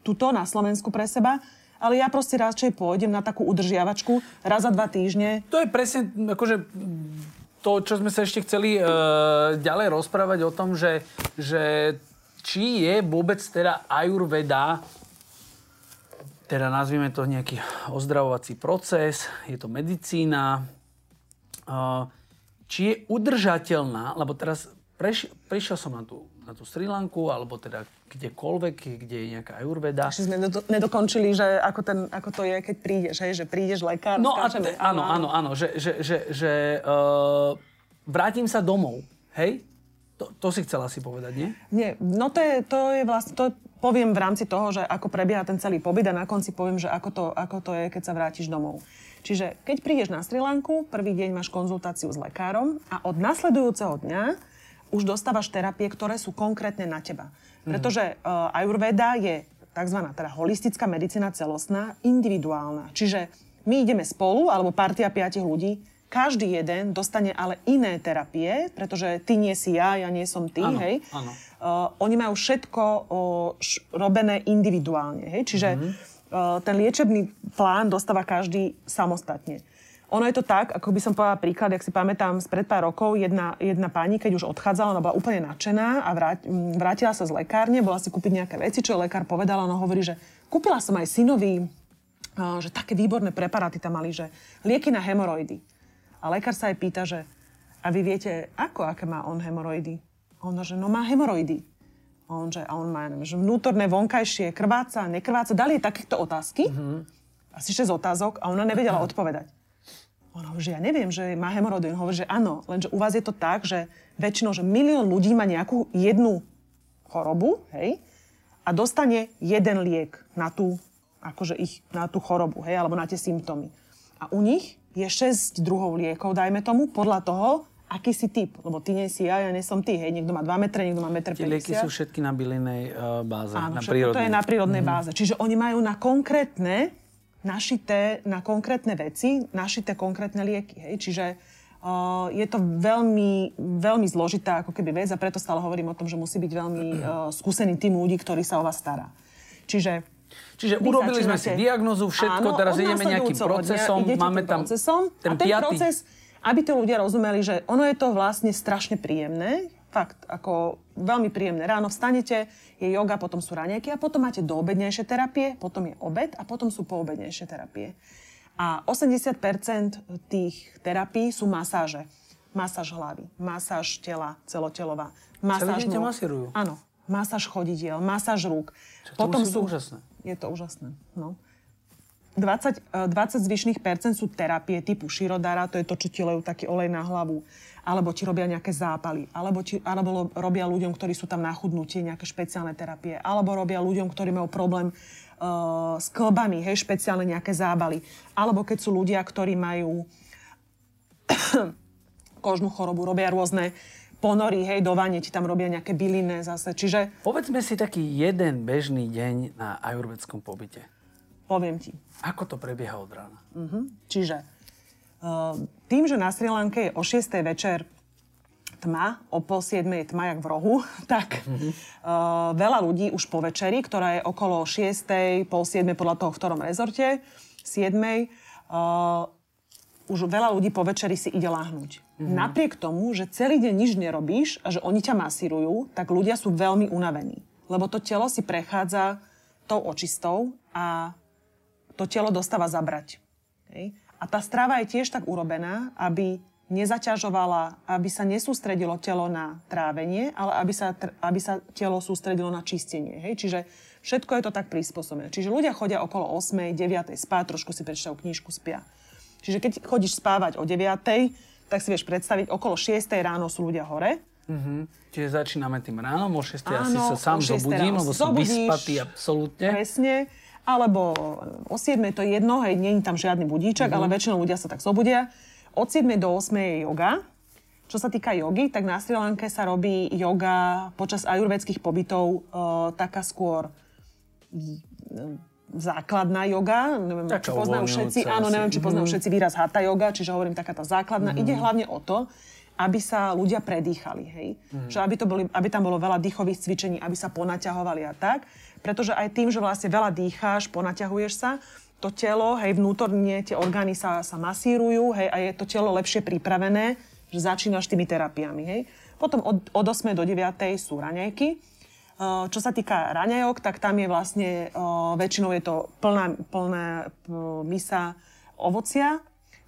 tuto na Slovensku pre seba, ale ja proste radšej pôjdem na takú udržiavačku raz za dva týždne. To je presne akože to, čo sme sa ešte chceli uh, ďalej rozprávať o tom, že, že či je vôbec teda Ayurveda, teda nazvime to nejaký ozdravovací proces, je to medicína, uh, či je udržateľná, lebo teraz preš, prišiel som na tú, na tú Srí Lanku, alebo teda kdekoľvek, kde je nejaká Ayurveda. Ešte sme do, nedokončili, že ako, ten, ako to je, keď prídeš, hej, že prídeš lekár, no skáčeme. Te, áno, áno, áno, že, že, že, že uh, vrátim sa domov, hej? To, to si chcela si povedať, nie? Nie, no to je, to je vlastne, to poviem v rámci toho, že ako prebieha ten celý pobyt a na konci poviem, že ako to, ako to je, keď sa vrátiš domov. Čiže keď prídeš na Srí Lanku, prvý deň máš konzultáciu s lekárom a od nasledujúceho dňa už dostávaš terapie, ktoré sú konkrétne na teba. Pretože uh, Ayurveda je tzv. Teda holistická medicína celostná, individuálna. Čiže my ideme spolu, alebo partia piatich ľudí, každý jeden dostane ale iné terapie, pretože ty nie si ja, ja nie som ty, ano, hej. Ano. Uh, oni majú všetko uh, š- robené individuálne, hej. Čiže mm. uh, ten liečebný plán dostáva každý samostatne. Ono je to tak, ako by som povedala príklad, jak si pamätám, spred pár rokov jedna, jedna pani, keď už odchádzala, ona bola úplne nadšená a vrát, vrátila sa z lekárne, bola si kúpiť nejaké veci, čo lekár povedala, ona hovorí, že kúpila som aj synovi, uh, že také výborné preparáty tam mali, že lieky na hemoroidy. A lekár sa aj pýta, že a vy viete, ako, aké má on hemoroidy? Ona, že no má hemoroidy. A on, že, a on má, neviem, že vnútorné, vonkajšie, krváca, nekrváca. Dali jej takýchto otázky, mm-hmm. asi šesť otázok, a ona nevedela odpovedať. Ona hovorí, že ja neviem, že má hemoroidy. On hovorí, že áno, lenže u vás je to tak, že väčšinou, že milión ľudí má nejakú jednu chorobu, hej, a dostane jeden liek na tú, akože ich, na tú chorobu, hej, alebo na tie symptómy. A u nich je šesť druhov liekov, dajme tomu, podľa toho, aký si typ. Lebo ty nie si ja, ja nie som ty. Hej, niekto má dva metre, niekto má jeden päťdesiat. Tie lieky sú všetky na bylinej uh, báze. Áno, na prírodnej. To je na prírodnej mm. báze. Čiže oni majú na konkrétne našité, na konkrétne veci, našité konkrétne lieky. Hej. Čiže uh, je to veľmi, veľmi zložitá ako keby vec a preto stále hovorím o tom, že musí byť veľmi uh, skúsený tým ľudí, ktorí sa o vás stará. Čiže Čiže my urobili sme si diagnozu, všetko, áno, teraz ideme nejakým procesom, máme tam procesom, ten, ten piaty. Proces, aby to ľudia rozumeli, že ono je to vlastne strašne príjemné, fakt, ako veľmi príjemné. Ráno vstanete, je joga, potom sú raňajky a potom máte doobednejšie terapie, potom je obed a potom sú poobednejšie terapie. A osemdesiat percent tých terapií sú masáže. Masáž hlavy, masáž tela, celotelová, masáž nôh. Áno, masáž chodidiel, masáž rúk. Potom sú úžasné. Je to úžasné, no. dvadsať, dvadsať zvyšných percent sú terapie typu širodára, to je to, čo ti lejú taký olej na hlavu, alebo ti robia nejaké zápaly, alebo, ti, alebo robia ľuďom, ktorí sú tam na chudnutie, nejaké špeciálne terapie, alebo robia ľuďom, ktorí majú problém uh, s klbami, hej, špeciálne nejaké zábaly, alebo keď sú ľudia, ktorí majú kožnú chorobu, robia rôzne ponorí, hej, do vane, ti tam robia nejaké byliné zase, čiže... Povedzme si taký jeden bežný deň na ajurvedskom pobyte. Poviem ti. Ako to prebieha od rána? Uh-huh. Čiže uh, tým, že na Srí Lanke je o šiestej večer tma, o pol siedmej je tma jak v rohu, tak uh-huh. uh, veľa ľudí už po večeri, ktorá je okolo šiestej, pol siedmej, podľa toho, v ktorom rezorte, siedmej, uh, už veľa ľudí po večeri si ide lahnúť. Mm-hmm. Napriek tomu, že celý deň nič nerobíš a že oni ťa masírujú, tak ľudia sú veľmi unavení. Lebo to telo si prechádza tou očistou a to telo dostáva zabrať. Okay? A tá strava je tiež tak urobená, aby nezaťažovala, aby sa nesústredilo telo na trávenie, ale aby sa, aby sa telo sústredilo na čistenie. Hej? Čiže všetko je to tak prispôsobené. Čiže ľudia chodia okolo osem, deväť spáť, trošku si prečítajú knižku, spia. Čiže keď chodíš spávať o deviatej, tak si vieš predstaviť, okolo šiestej ráno sú ľudia hore. Uh-huh. Čiže začíname tým ránom, o šiestej asi sa sám zobudím, lebo som vyspatý absolútne. Presne, alebo o siedmej to je jedno, hej, nie je tam žiadny budíček, uh-huh. ale väčšinou ľudia sa tak zobudia. Od siedmej do ôsmej je joga, Čo sa týka jogy, tak na Srí Lanke sa robí joga počas ajurvedských pobytov e, taká skôr e, základná joga. Neviem, či poznajú všetci, áno, neviem, či poznajú všetci výraz hatha-yoga, čiže hovorím taká tá základná. Mm-hmm. Ide hlavne o to, aby sa ľudia predýchali, hej. Mm-hmm. Že aby, to boli, aby tam bolo veľa dýchových cvičení, aby sa ponaťahovali a tak. Pretože aj tým, že vlastne veľa dýcháš, ponaťahuješ sa, to telo, hej, vnútorne tie orgány sa, sa masírujú, hej, a je to telo lepšie pripravené, že začínaš tými terapiami, hej. Potom od, od ôsmej do deviatej sú raňajky. Čo sa týka raňajok, tak tam je vlastne, väčšinou je to plná, plná misa ovocia,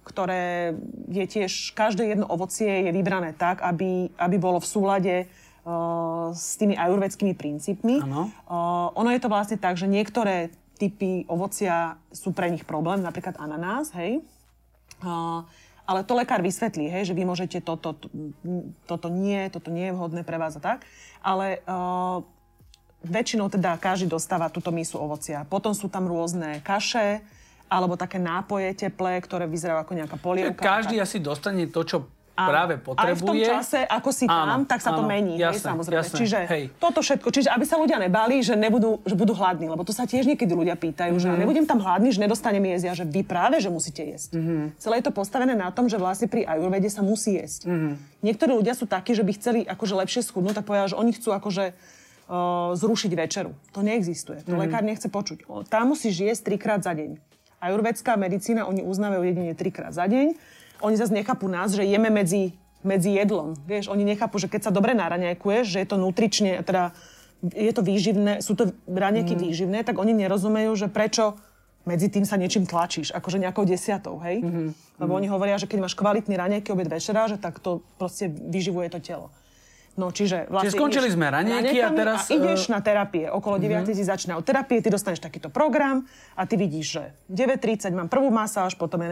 ktoré je tiež, každé jedno ovocie je vybrané tak, aby, aby bolo v súlade s tými ajurvedskými princípmi. Ano. Ono je to vlastne tak, že niektoré typy ovocia sú pre nich problém, napríklad ananás, hej. Uh, ale to lekár vysvetlí, hej, že vy môžete toto, to, toto nie, toto nie je vhodné pre vás a tak. Ale uh, väčšinou teda každý dostáva túto mísu ovocia. Potom sú tam rôzne kaše, alebo také nápoje teplé, ktoré vyzerajú ako nejaká polievka. Každý tak asi dostane to, čo práve potrebuje. Ale v tom čase, ako si tam, áno, tak sa áno, to mení. Jasné, hej, samozrejme. Jasné, čiže hej, toto všetko. Čiže aby sa ľudia nebali, že, nebudú, že budú hladní. Lebo to sa tiež niekedy ľudia pýtajú, mm-hmm, že nebudem tam hladný, že nedostanem jesť. A že vy práve, že musíte jesť. Mm-hmm. Celé je to postavené na tom, že vlastne pri ajurvede sa musí jesť. Mm-hmm. Niektorí ľudia sú takí, že by chceli akože lepšie schudnúť a povedia, že oni chcú akože uh, zrušiť večeru. To neexistuje. To mm-hmm lekár nechce počuť. O, tam musíš jesť trikrát za deň. Ajurvedská medicína, oni uznávajú jedine trikrát za deň. Oni zase nechápu nás, že jeme medzi, medzi jedlom. Vieš, oni nechápu, že keď sa dobre naraňajkuješ, že je to nutrične, teda je to výživné, sú to raňajky mm. výživné, tak oni nerozumejú, že prečo medzi tým sa niečím tlačíš, akože nejakou desiatou, hej? Mm-hmm. Lebo mm. oni hovoria, že keď máš kvalitný raňajky obed večera, že tak to proste vyživuje to telo. No, čiže vlastne čiže skončili sme raňajky a teraz a ideš na terapie. Okolo deviatej si začína od terapie, ty dostaneš takýto program a ty vidíš, že deväť tridsať mám prvú masáž, potom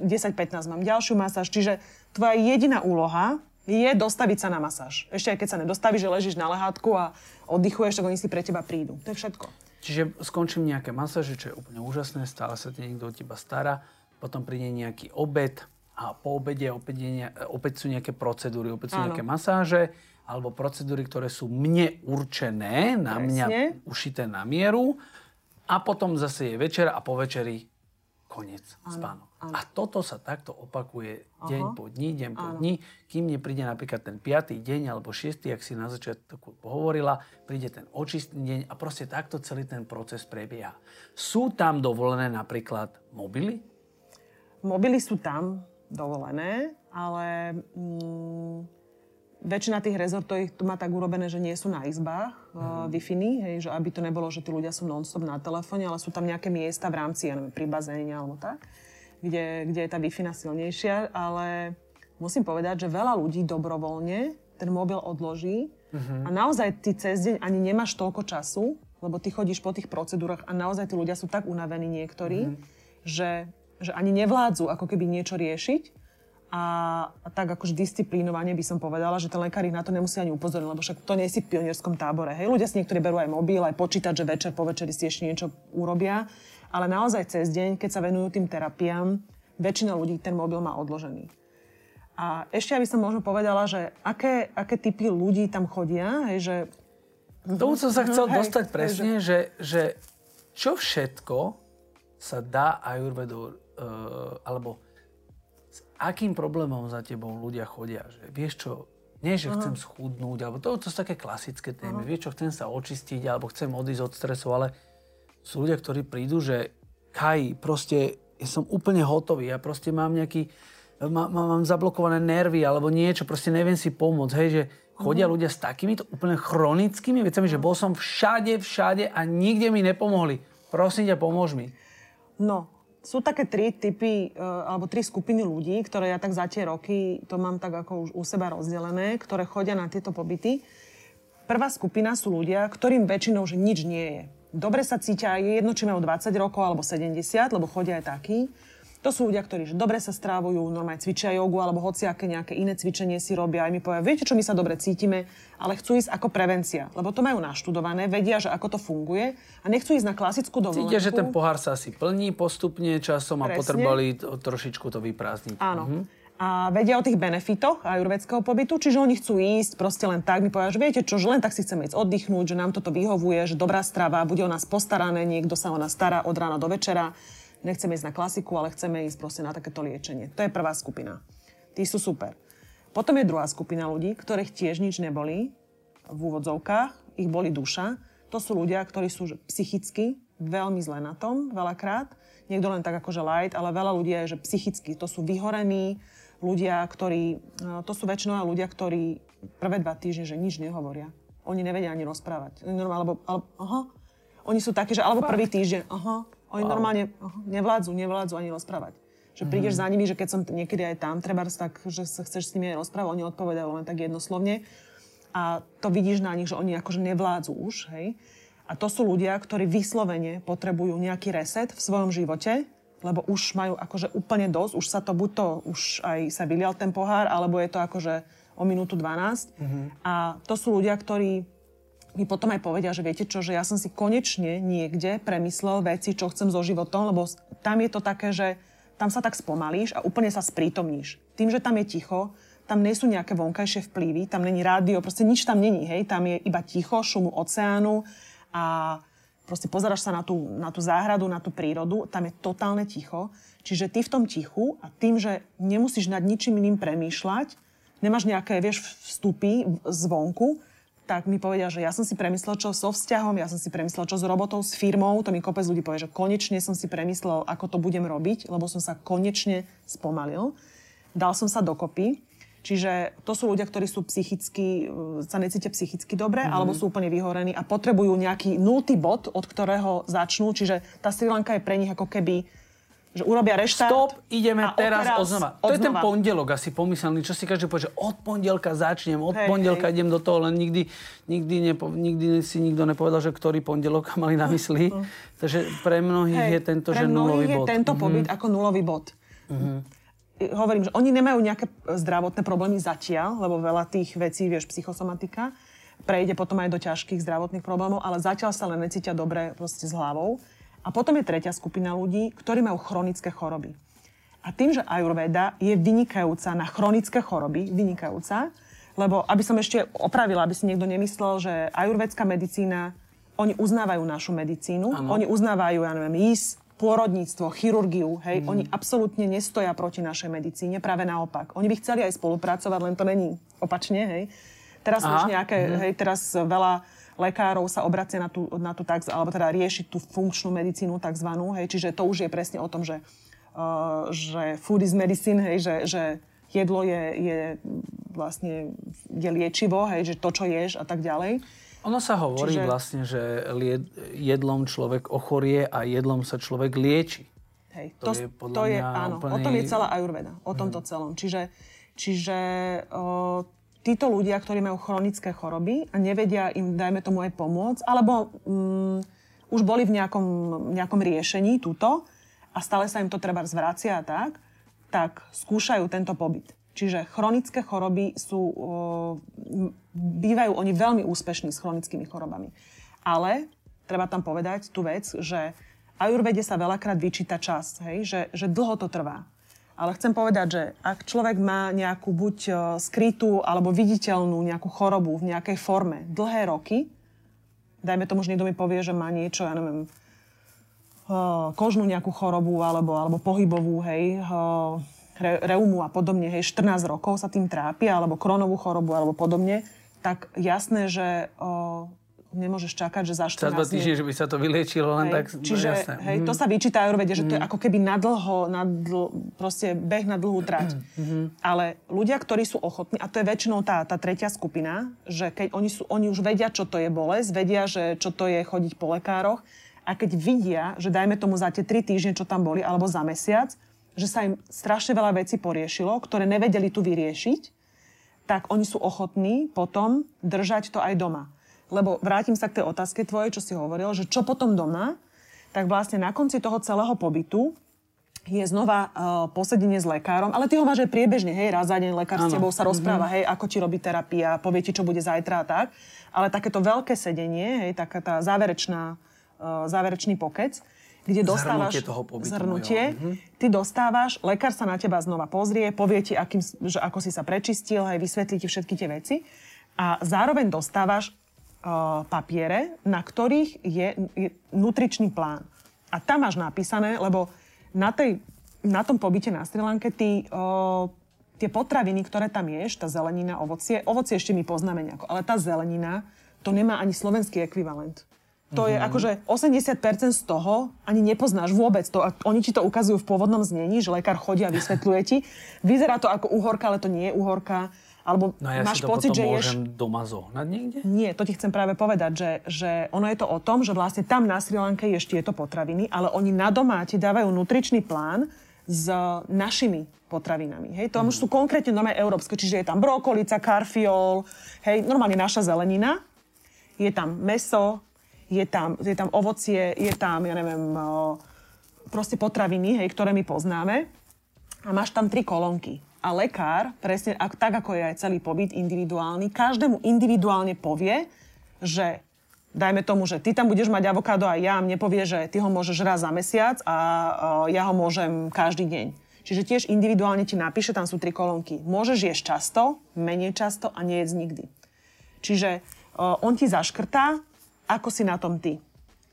desať pätnásť mám ďalšiu masáž. Čiže tvoja jediná úloha je dostaviť sa na masáž. Ešte aj keď sa nedostavíš, že ležíš na lehátku a oddychuješ, tak oni si pre teba prídu. To je všetko. Čiže skončím nejaké masáže, čo je úplne úžasné, stále sa ti niekto o teba stará, potom príde nejaký obed. A po obede opäť, je, opäť sú nejaké procedúry, opäť sú áno nejaké masáže, alebo procedúry, ktoré sú mne určené, na presne mňa ušité na mieru. A potom zase je večera a po večeri koniec, spánok. A toto sa takto opakuje deň aha po dni, deň áno po dni, kým nepríde napríklad ten piatý deň alebo šiestý, ak si na začiatku pohovorila, príde ten očistný deň a proste takto celý ten proces prebieha. Sú tam dovolené napríklad mobily? Mobily sú tam dovolené, ale mm, väčšina tých rezortov to má tak urobené, že nie sú na izbách mm. e, Wi-Fi, hej, že aby to nebolo, že tí ľudia sú non-stop na telefóne, ale sú tam nejaké miesta v rámci, ja neviem, pri bazéne alebo tak, kde, kde je tá Wi-Fi silnejšia, ale musím povedať, že veľa ľudí dobrovoľne ten mobil odloží mm-hmm a naozaj ty cez deň ani nemáš toľko času, lebo ty chodíš po tých procedúrach a naozaj tí ľudia sú tak unavení niektorí, mm-hmm, že že ani nevládzu ako keby niečo riešiť a, a tak akože disciplínovanie by som povedala, že ten lekár ich na to nemusí ani upozorniť, lebo však to nie si v pionierskom tábore. Hej, ľudia si niektorí berú aj mobil, aj počítač, že večer po večeri si ešte niečo urobia, ale naozaj cez deň, keď sa venujú tým terapiám, väčšina ľudí ten mobil má odložený. A ešte aby som možno povedala, že aké, aké typy ľudí tam chodia, hej, že to som sa chcel hej, dostať hej, presne, hej, že, že čo všetko sa dá ajurvedou Uh, alebo s akým problémom za tebou ľudia chodia, že vieš čo, nie že aha chcem schudnúť, alebo to, to sú také klasické témy, aha, vieš čo, chcem sa očistiť, alebo chcem odísť od stresu, ale sú ľudia, ktorí prídu, že Kaj, proste ja som úplne hotový, ja proste mám nejaký, má, mám zablokované nervy, alebo niečo, proste neviem si pomôcť, hej, že chodia aha ľudia s takýmito úplne chronickými vecami, že bol som všade, všade a nikde mi nepomohli. Prosím ťa, pomôž mi. No, sú také tri typy, alebo tri skupiny ľudí, ktoré ja tak za tie roky, to mám tak ako už u seba rozdelené, ktoré chodia na tieto pobyty. Prvá skupina sú ľudia, ktorým väčšinou že nič nie je. Dobre sa cítia, je jedno, či majú dvadsať rokov alebo sedemdesiat, lebo chodia aj takí. To sú ľudia, ktorí že dobre sa strávujú, normálne cvičia jogu, alebo hociaké nejaké iné cvičenie si robia. Aj mi povedia, viete čo, my sa dobre cítime, ale chcú ísť ako prevencia. Lebo to majú naštudované, vedia, že ako to funguje a nechcú ísť na klasickú dovolenku. Cítia, že ten pohár sa asi plní postupne časom a presne potrebovali trošičku to vyprázdniť. Áno. Mhm. A a vedia o tých benefitoch ajurvédskeho pobytu, čiže oni chcú ísť proste len tak, mi povedia, že viete čo, že len tak si chceme ísť oddychnúť, že nám toto vyhovuje, že dobrá strava, bude o nás postarané, niekto sa o nás stará od rána do večera. Nechceme ísť na klasiku, ale chceme ísť proste na takéto liečenie. To je prvá skupina. Tí sú super. Potom je druhá skupina ľudí, ktorých tiež nič nebolí, v úvodzovkách, ich boli duša. To sú ľudia, ktorí sú psychicky veľmi zle na tom, veľakrát. Niekto len tak akože light, ale veľa ľudí je, že psychicky to sú vyhorení, ľudia, ktorí, to sú väčšinou ľudia, ktorí prvé dva týždne, že nič nehovoria. Oni nevedia ani rozprávať. Alebo, alebo, aha. Oni sú takí, že alebo prvý týždeň, aha. Oni wow. normálne aha, nevládzu, nevládzu ani rozprávať. Že mm. prídeš za nimi, že keď som niekedy aj tam, treba tak, že sa chceš s nimi aj rozprávať, oni odpovedajú len tak jednoslovne. A to vidíš na nich, že oni akože nevládzu už, hej. A to sú ľudia, ktorí vyslovene potrebujú nejaký reset v svojom živote, lebo už majú akože úplne dosť, už sa to buď to, už aj sa vylial ten pohár, alebo je to akože o minútu dvanásť. Mm-hmm. A to sú ľudia, ktorí mi potom aj povedia, že viete čo, že ja som si konečne niekde premyslel veci, čo chcem so životom, lebo tam je to také, že tam sa tak spomalíš a úplne sa sprítomníš. Tým, že tam je ticho, tam nie sú nejaké vonkajšie vplyvy, tam není rádio, proste nič tam není, hej, tam je iba ticho, šumu oceánu, a proste pozeráš sa na tú, na tú záhradu, na tú prírodu, tam je totálne ticho. Čiže ty v tom tichu a tým, že nemusíš nad ničím iným premýšľať, nemáš nejaké, vieš, vstupy zvonku, tak mi povedia, že ja som si premyslel, čo so vzťahom, ja som si premyslel, čo s robotou, s firmou. To mi kopec ľudí povie, že konečne som si premyslel, ako to budem robiť, lebo som sa konečne spomalil. Dal som sa dokopy. Čiže to sú ľudia, ktorí sú psychicky, sa necítia psychicky dobre, mm-hmm. alebo sú úplne vyhorení a potrebujú nejaký nultý bod, od ktorého začnú. Čiže tá Srí Lanka je pre nich ako keby, že urobia reštart. Stop, ideme teraz odznova. To je ten pondelok asi pomyselný, čo si každý povie, že od pondelka začnem, od hej, pondelka hej. idem do toho, len nikdy, nikdy, nepo, nikdy si nikto nepovedal, že ktorý pondelok mali na mysli. Mm. Takže pre mnohých hej, je tento, že nulový bod. Pre mnohých je tento mm-hmm. pobyt ako nulový bod. Mm-hmm. Hovorím, že oni nemajú nejaké zdravotné problémy zatiaľ, lebo veľa tých vecí, vieš, psychosomatika, prejde potom aj do ťažkých zdravotných problémov, ale zatiaľ sa len necítia dobre proste s hlavou. A potom je tretia skupina ľudí, ktorí majú chronické choroby. A tým, že Ayurveda je vynikajúca na chronické choroby, vynikajúca, lebo aby som ešte opravila, aby si niekto nemyslel, že ajurvédská medicína, oni uznávajú našu medicínu, ano. Oni uznávajú, ja neviem, ís, pôrodníctvo, chirurgiu, hej, mm. oni absolútne nestoja proti našej medicíne, práve naopak. Oni by chceli aj spolupracovať, len to není opačne, hej. Teraz Aha. už nejaké, mm. hej, teraz veľa lekárov sa obracia na tú, na tú tak, alebo teda rieši tú funkčnú medicínu takzvanú, hej, čiže to už je presne o tom, že, uh, že food is medicine, hej, že, že jedlo je, je vlastne, je liečivo, hej, že to, čo ješ a tak ďalej. Ono sa hovorí Čiže... vlastne, že jedlom človek ochorie a jedlom sa človek lieči. Hej, to, to je podľa to je, mňa áno, úplne... O tom je celá Ayurveda, o tomto celom. Čiže, čiže o, títo ľudia, ktorí majú chronické choroby a nevedia im, dajme tomu, aj pomôcť, alebo um, už boli v nejakom, nejakom riešení túto a stále sa im to treba zvracia a tak, tak skúšajú tento pobyt. Čiže chronické choroby sú, bývajú oni veľmi úspešní s chronickými chorobami. Ale treba tam povedať tú vec, že Ayurvede sa veľakrát vyčíta čas, hej? Že, že dlho to trvá. Ale chcem povedať, že ak človek má nejakú buď skrytú alebo viditeľnú nejakú chorobu v nejakej forme dlhé roky, dajme tomu, že niekto mi povie, že má niečo, ja neviem, kožnú nejakú chorobu alebo, alebo pohybovú, hej, reumu a podobne, hej, štrnásť rokov sa tým trápi, alebo Crohnovú chorobu, alebo podobne, tak jasné, že o, nemôžeš čakať, že za štrnásť... Za dva týždne, že by sa to vyliečilo, len hej, tak... Čiže, jasné. Hej, mm. to sa vyčíta Ayurvede, že mm. to je ako keby na dlho, na dl, proste beh na dlhú trať. Mm. Ale ľudia, ktorí sú ochotní, a to je väčšinou tá, tá tretia skupina, že keď oni, sú, oni už vedia, čo to je bolesť, vedia, že čo to je chodiť po lekároch, a keď vidia, že dajme tomu za tie tri týždne, čo tam boli, alebo za mesiac, že sa im strašne veľa vecí poriešilo, ktoré nevedeli tu vyriešiť, tak oni sú ochotní potom držať to aj doma. Lebo vrátim sa k tej otázke tvojej, čo si hovoril, že čo potom doma, tak vlastne na konci toho celého pobytu je znova uh, posedenie s lekárom, ale ty ho máš aj priebežne, hej, raz za deň lekár s tebou sa rozpráva, mm-hmm. hej, ako ti robí terapia, povie ti, čo bude zajtra a tak. Ale takéto veľké sedenie, hej, taká tá záverečná, uh, záverečný pokec, kde dostávaš zhrnutie, toho pobytu, zhrnutie ty dostávaš, lekár sa na teba znova pozrie, povie ti, akým, že ako si sa prečistil, aj vysvetlí ti všetky tie veci a zároveň dostávaš uh, papiere, na ktorých je, je nutričný plán. A tam máš napísané, lebo na, tej, na tom pobyte na Srí Lanke ty... Uh, tie potraviny, ktoré tam ješ, tá zelenina, ovocie, ovocie ešte my poznáme nejako, ale tá zelenina, to nemá ani slovenský ekvivalent. To mm-hmm. je akože osemdesiat percent z toho ani nepoznáš vôbec to. A oni ti to ukazujú v pôvodnom znení, že lekár chodí a vysvetľuje ti. Vyzerá to ako uhorka, ale to nie je uhorka. Alebo no ja máš pocit, že ješ... No ja si to potom môžem doma zohnať niekde? Nie, to ti chcem práve povedať, že, že ono je to o tom, že vlastne tam na Srí Lanke ješ tieto potraviny, ale oni na doma ti dávajú nutričný plán s našimi potravinami. Hej, to mm. sú konkrétne normálne európske, čiže je tam brokolica, karfiol, hej, normálne naša zelenina, je tam mäso, je tam, je tam ovocie, je tam, ja neviem, proste potraviny, hej, ktoré my poznáme. A máš tam tri kolónky. A lekár, presne tak, ako je aj celý pobyt individuálny, každému individuálne povie, že dajme tomu, že ty tam budeš mať avokádo a ja, mne povie, že ty ho môžeš raz za mesiac a ja ho môžem každý deň. Čiže tiež individuálne ti napíše, tam sú tri kolónky. Môžeš jesť často, menej často a nejedz nikdy. Čiže uh, on ti zaškrtá, ako si na tom ty.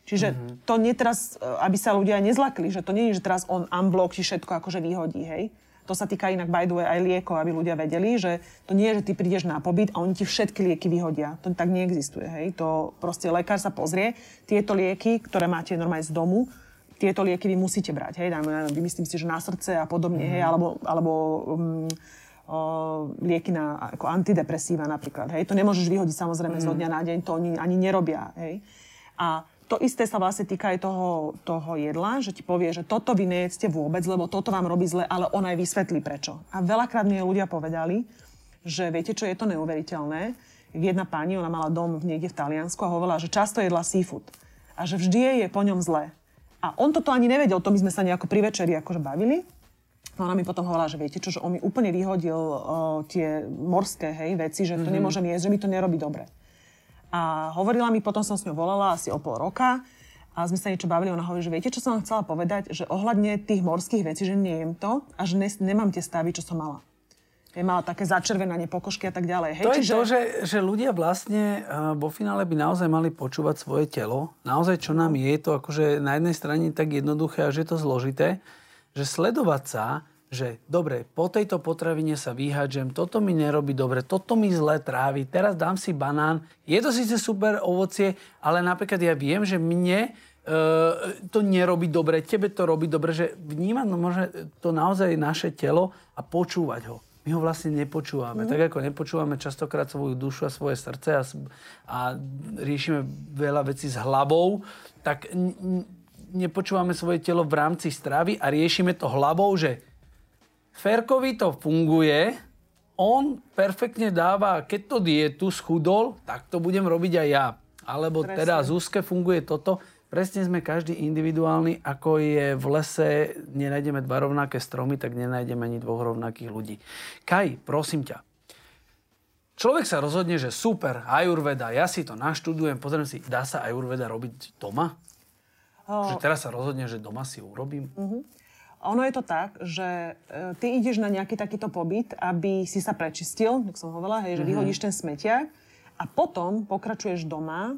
Čiže mm-hmm. to nie teraz, aby sa ľudia nezlakli, že to nie je, že teraz on unblock ti všetko akože vyhodí, hej. To sa týka inak, by the way, aj liekov, aby ľudia vedeli, že to nie je, že ty prídeš na pobyt a oni ti všetky lieky vyhodia. To tak neexistuje, hej. To proste lekár sa pozrie, tieto lieky, ktoré máte normálne z domu, tieto lieky vy musíte brať, hej, vymyslím si, že na srdce a podobne, mm-hmm. hej, alebo, alebo um, o, lieky na, ako antidepresíva napríklad, hej, to nemôžeš vyhodiť samozrejme mm-hmm. zo dňa na deň, to oni ani nerobia, hej. A to isté sa vlastne týka aj toho, toho jedla, že ti povie, že toto vy nejedzte vôbec, lebo toto vám robí zle, ale on aj vysvetlí prečo. A veľakrát mi ľudia povedali, že viete čo, je to neuveriteľné, jedna pani, ona mala dom niekde v Taliansku a hovorila, že často jedla seafood a že vždy je po ňom zle. A on toto ani nevedel, to my sme sa nejako pri večeri akože bavili. A ona mi potom hovorila, že viete čo, že on mi úplne vyhodil uh, tie morské hej, veci, že to mm-hmm. nemôžem jesť, že mi to nerobí dobre. A hovorila mi, potom som s ňou volala asi o pol roka a sme sa niečo bavili. Ona hovorí, že viete čo som vám chcela povedať, že ohľadne tých morských vecí, že nejem to a že ne, nemám tie stavy, čo som mala. Je mala také začervenanie, pokožky a tak ďalej. Hej, to čiže... je to, že, že ľudia vlastne uh, vo finále by naozaj mali počúvať svoje telo. Naozaj, čo nám je, to akože na jednej strane tak jednoduché, až je to zložité, že sledovať sa, že dobre, po tejto potravine sa vyhádžem, toto mi nerobí dobre, toto mi zle trávi, teraz dám si banán. Je to síce super ovocie, ale napríklad ja viem, že mne uh, to nerobí dobre, tebe to robí dobre, že vnímať no, môže to naozaj naše telo a počúvať ho. My ho vlastne nepočúvame. Mm. Tak ako nepočúvame častokrát svoju dušu a svoje srdce a, a riešime veľa vecí s hlavou, tak n- nepočúvame svoje telo v rámci stravy a riešime to hlavou, že Ferkovi to funguje, on perfektne dáva, keď to dietu schudol, tak to budem robiť aj ja. Alebo presne. Teda Zuzke funguje toto. Presne sme každý individuálny, ako je v lese, nenájdeme dva rovnaké stromy, tak nenájdeme ani dvoch rovnakých ľudí. Kai, prosím ťa, človek sa rozhodne, že super, Ayurveda, ja si to naštudujem, pozriem si, dá sa Ayurveda robiť doma? Oh. Že teraz sa rozhodne, že doma si urobím? Uh-huh. Ono je to tak, že ty ideš na nejaký takýto pobyt, aby si sa prečistil, tak som hovorila, hej, že uh-huh. vyhodíš ten smetiak a potom pokračuješ doma,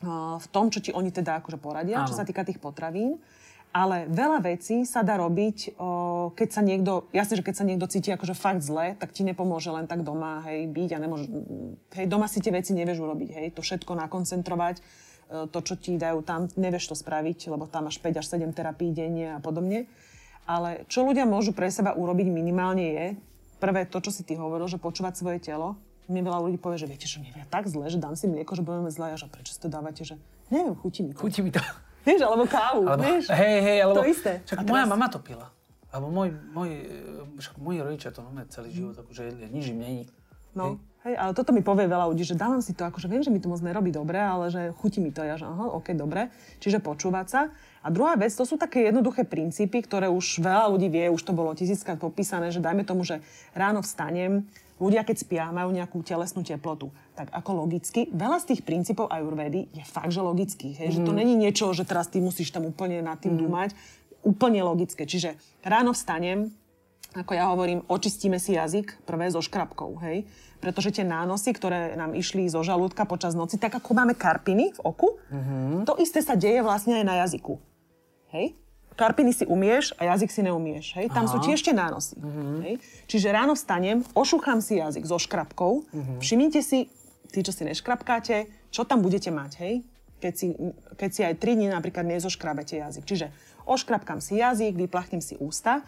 v tom, čo ti oni teda akože poradia, áno. Čo sa týka tých potravín. Ale veľa vecí sa dá robiť, keď sa niekto, jasne, že keď sa niekto cíti akože fakt zle, tak ti nepomôže len tak doma, hej, byť a nemôže, hej, doma si tie veci nevieš urobiť, hej, to všetko nakoncentrovať, to, čo ti dajú tam, nevieš to spraviť, lebo tam máš päť až sedem terapií denne a podobne. Ale čo ľudia môžu pre seba urobiť minimálne je, prvé to, čo si ty hovoril, že počúvať svoje telo. Mne veľa ľudí povie, že viete, že mne je tak zle, že dám si mlieko, že budeme zle, a že prečo si to dávate, že neviem, chutí mi to. Chutí mi to. Vieš, alebo kávu, alebo, vieš. Hej, hej, alebo... To isté. Však teraz... moja mama to pila. Alebo môj, môj, však moji rodičia to normálne celý život, akože nič im není. No, hej. hej, ale toto mi povie veľa ľudí, že dávam si to, akože viem, že mi to moc nerobí dobre, ale že chutí mi to, ja že aha, okej, okay, dobre. Čiže počúvať sa. A druhá vec, to sú také jednoduché princípy, ktoré už veľa ľudí vie, už to bolo tisíckrát popísané, že dajme tomu, že ráno vstanem, Ľudia, keď spia, majú nejakú telesnú teplotu. Tak ako logicky, veľa z tých princípov ajurvédy je fakt, že logických. Mm. Že to není niečo, že teraz ty musíš tam úplne nad tým mm. dúmať. Úplne logické. Čiže ráno vstanem, ako ja hovorím, očistíme si jazyk prvé so škrabkou, hej? Pretože tie nánosy, ktoré nám išli zo žalúdka počas noci, tak ako máme karpiny v oku, mm-hmm. to isté sa deje vlastne aj na jazyku, hej? Karpiny si umieš a jazyk si neumieš, hej? Tam Aha. sú tiež tie nánosy, mm-hmm. hej? Čiže ráno vstanem, ošúcham si jazyk so škrabkou, mm-hmm. všimnite si, tí, čo si neškrabkáte, čo tam budete mať, hej? Keď si, keď si aj tri dní napríklad nezoškrabete jazyk. Čiže oškrabkám si jazyk, vyplachnem si ústa,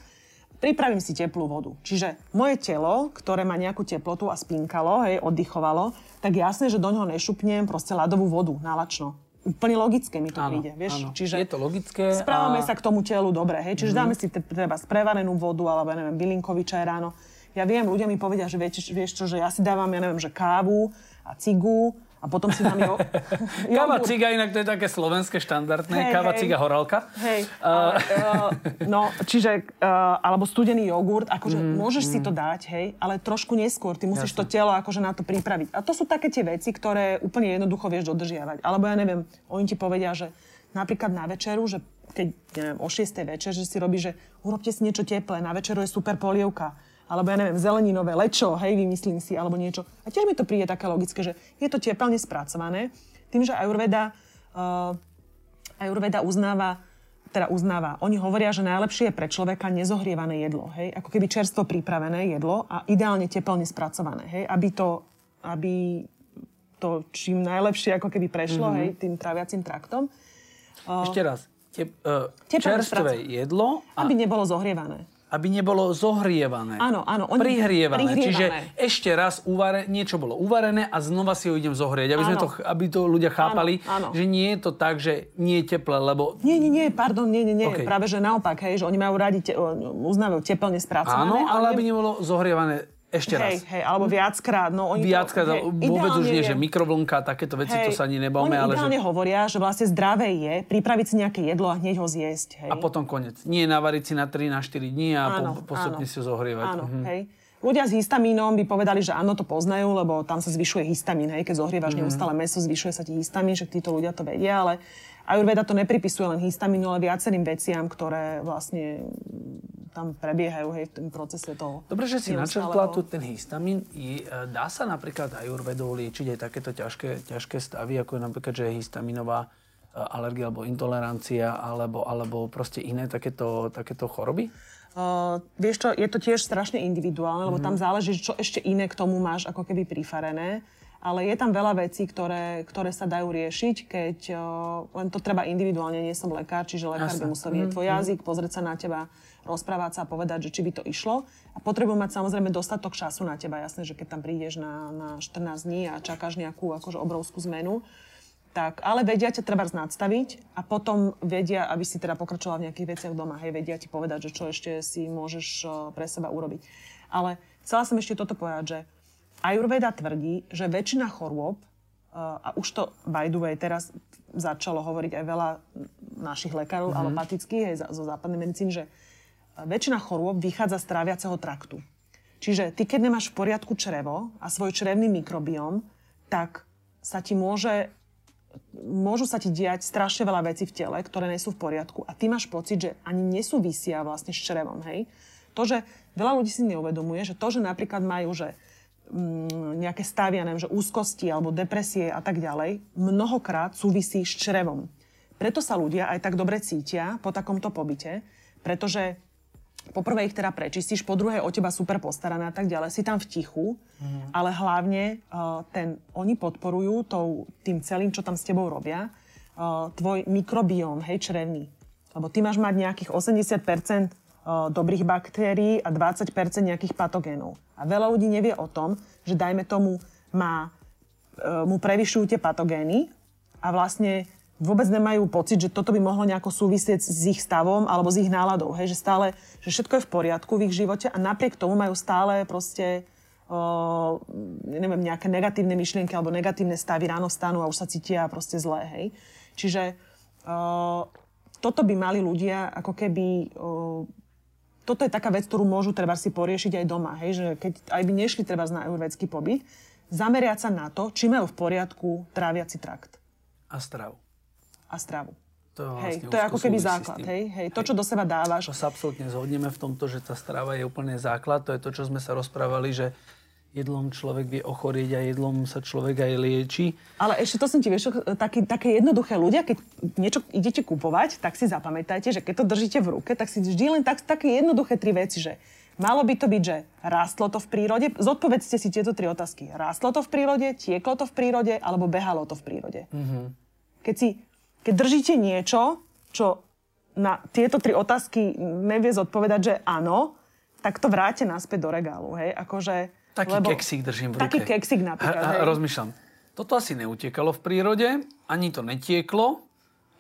pripravím si teplú vodu. Čiže moje telo, ktoré má nejakú teplotu a spinkalo, hej, oddychovalo, tak jasné, že do ňoho nešupnem proste ľadovú vodu, nálačno. Úplne logické mi to áno, príde, vieš? Áno. Čiže je to logické. Správame a... sa k tomu telu dobre, hej? Čiže mm-hmm. dáme si treba prevarenú vodu alebo ja neviem, bylinkový čaj ráno. Ja viem, ľudia mi povedia, že vieš, vieš čo, že ja si dávam, ja neviem, že kávu a cigu. A potom si dám jo... Káva, ciga, inak to je také slovenské štandardné. Hey, Káva, hey. Ciga, horálka. Hej, uh... uh, no, čiže, uh, alebo studený jogurt, akože mm, môžeš mm. si to dať, hej, ale trošku neskôr. Ty musíš Jasne. To telo akože na to pripraviť. A to sú také tie veci, ktoré úplne jednoducho vieš dodržiavať. Alebo ja neviem, oni ti povedia, že napríklad na večeru, že keď, neviem, o šiestej večer, že si robíš, že urobte si niečo teplé, na večeru je super polievka. Alebo ja neviem, zeleninové lečo, hej, vymyslím si, alebo niečo. A tiež mi to príde také logické, že je to tepelne spracované. Tým, že Ayurveda, uh, Ayurveda uznáva, teda uznáva, oni hovoria, že najlepšie je pre človeka nezohrievané jedlo, hej, ako keby čerstvo pripravené jedlo a ideálne tepelne spracované, hej, aby to, aby to čím najlepšie ako keby prešlo, mm-hmm. hej, tým traviacím traktom. Uh, Ešte raz, Tep, uh, čerstvé jedlo. A... Aby nebolo zohrievané. Aby nebolo zohrievané. Áno, áno. Prihrievané. prihrievané. Čiže ešte raz uvare, niečo bolo uvarené a znova si ho idem zohrieť. Aby, sme to, aby to ľudia chápali, áno, áno. že nie je to tak, že nie je teplé, lebo... Nie, nie, nie, pardon, nie, nie, nie. Okay. Práve, že naopak, hej, že oni majú radi, te, uznávajú teplne spracované. Áno, ale aby nebolo zohrievané ešte raz. Hej, hej, alebo viackrát. No, oni viackrát, to, hej, vôbec už nie, je, že mikrovlnka, takéto veci, hej, to sa ani nebáme. Oni ale ideálne že... hovoria, že vlastne zdravé je pripraviť si nejaké jedlo a hneď ho zjesť. Hej. A potom koniec. Nie navariť si na tri, na štyri dní a áno, po, postupne áno. si ho zohrievať. Áno, mhm. hej. Ľudia s histamínom by povedali, že áno, to poznajú, lebo tam sa zvyšuje histamín. Hej. Keď zohrievaš mhm. neustále mäso, zvyšuje sa ti histamín, že títo ľudia to vedia, ale Ayurveda to nepripisuje len histamínu, ale viacerým veciam, ktoré vlastne tam prebiehajú, hej, v tom procese toho. Dobre, že si načrtla tu ten histamín. Dá sa napríklad Ayurvedou liečiť aj takéto ťažké, ťažké stavy, ako je napríklad, že je histaminová alergia alebo intolerancia, alebo, alebo proste iné takéto, takéto choroby? Uh, vieš čo, je to tiež strašne individuálne, lebo mm-hmm. tam záleží, čo ešte iné k tomu máš ako keby prifarené. Ale je tam veľa vecí, ktoré, ktoré sa dajú riešiť, keď uh, len to treba individuálne, nie som lekár, čiže lekár by musel vidieť tvoj jazyk, pozrieť sa na teba, rozprávať sa a povedať, že či by to išlo. A potrebujem mať samozrejme dostatok času na teba. Jasné, že keď tam prídeš na, na štrnásť dní a čakáš nejakú akože obrovskú zmenu, tak, ale vedia ťa treba nadstaviť a potom vedia, aby si teda pokračovala v nejakých veciach doma. Hej, vedia ti povedať, že čo ešte si môžeš pre seba urobiť. Ale chcela som ešte toto povedať, že Ayurveda tvrdí, že väčšina chorôb, a už to by the way teraz začalo hovoriť aj veľa našich lekárov, mm-hmm. alopatických, aj zo západnej medicíny, že väčšina chorôb vychádza z tráviaceho traktu. Čiže ty, keď nemáš v poriadku črevo a svoj črevný mikrobióm, tak sa ti môže, môžu sa ti diať strašne veľa vecí v tele, ktoré nie sú v poriadku a ty máš pocit, že ani nesúvisia vlastne s črevom, hej? To, že veľa ľudí si neuvedomuje, že to, že napríklad majú, že nejaké stavy, ja neviem, že úzkosti alebo depresie a tak ďalej, mnohokrát súvisí s črevom. Preto sa ľudia aj tak dobre cítia po takomto pobyte, pretože poprvé ich teda prečistíš, po druhé o teba super postaraná a tak ďalej, si tam v tichu, mm. ale hlavne uh, ten, oni podporujú tou, tým celým, čo tam s tebou robia, uh, tvoj mikrobióm, hej, črevný. Lebo ty máš mať nejakých osemdesiat percent dobrých baktérií a dvadsať percent nejakých patogénov. A veľa ľudí nevie o tom, že dajme tomu má, e, mu prevyšujú tie patogény a vlastne vôbec nemajú pocit, že toto by mohlo nejako súvisieť s ich stavom alebo s ich náladou. Hej, že stále, že všetko je v poriadku v ich živote a napriek tomu majú stále proste e, neviem, nejaké negatívne myšlienky alebo negatívne stavy, ráno vstanú a už sa cítia proste zlé. Hej. Čiže e, toto by mali ľudia ako keby e, toto je taká vec, ktorú môžu treba si poriešiť aj doma, hej, že keď aj by nešli treba na ajurvédsky pobyt, zameriať sa na to, či majú v poriadku tráviaci trakt. A stravu. A stravu. To, hej, vlastne to je ako keby základ, hej, hej, to, hej, čo do seba dávaš. To sa absolútne zhodneme v tomto, že tá strava je úplne základ, to je to, čo sme sa rozprávali, že jedlom človek vie ochorieť a jedlom sa človek aj lieči. Ale ešte to som ti vieš, taký, také jednoduché ľudia, keď niečo idete kupovať, tak si zapamätajte, že keď to držíte v ruke, tak si vždy len tak, také jednoduché tri veci, že malo by to byť, že rástlo to v prírode, zodpovedzte si tieto tri otázky. Rástlo to v prírode, tieklo to v prírode, alebo behalo to v prírode. Mm-hmm. Keď si, keď držíte niečo, čo na tieto tri otázky nevie zodpovedať, že áno, tak to vráte naspäť do regálu, hej, akože... Taký Lebo keksík držím v ruke. Taký keksík napríklad. A, a rozmýšľam, toto asi neutekalo v prírode, ani to netieklo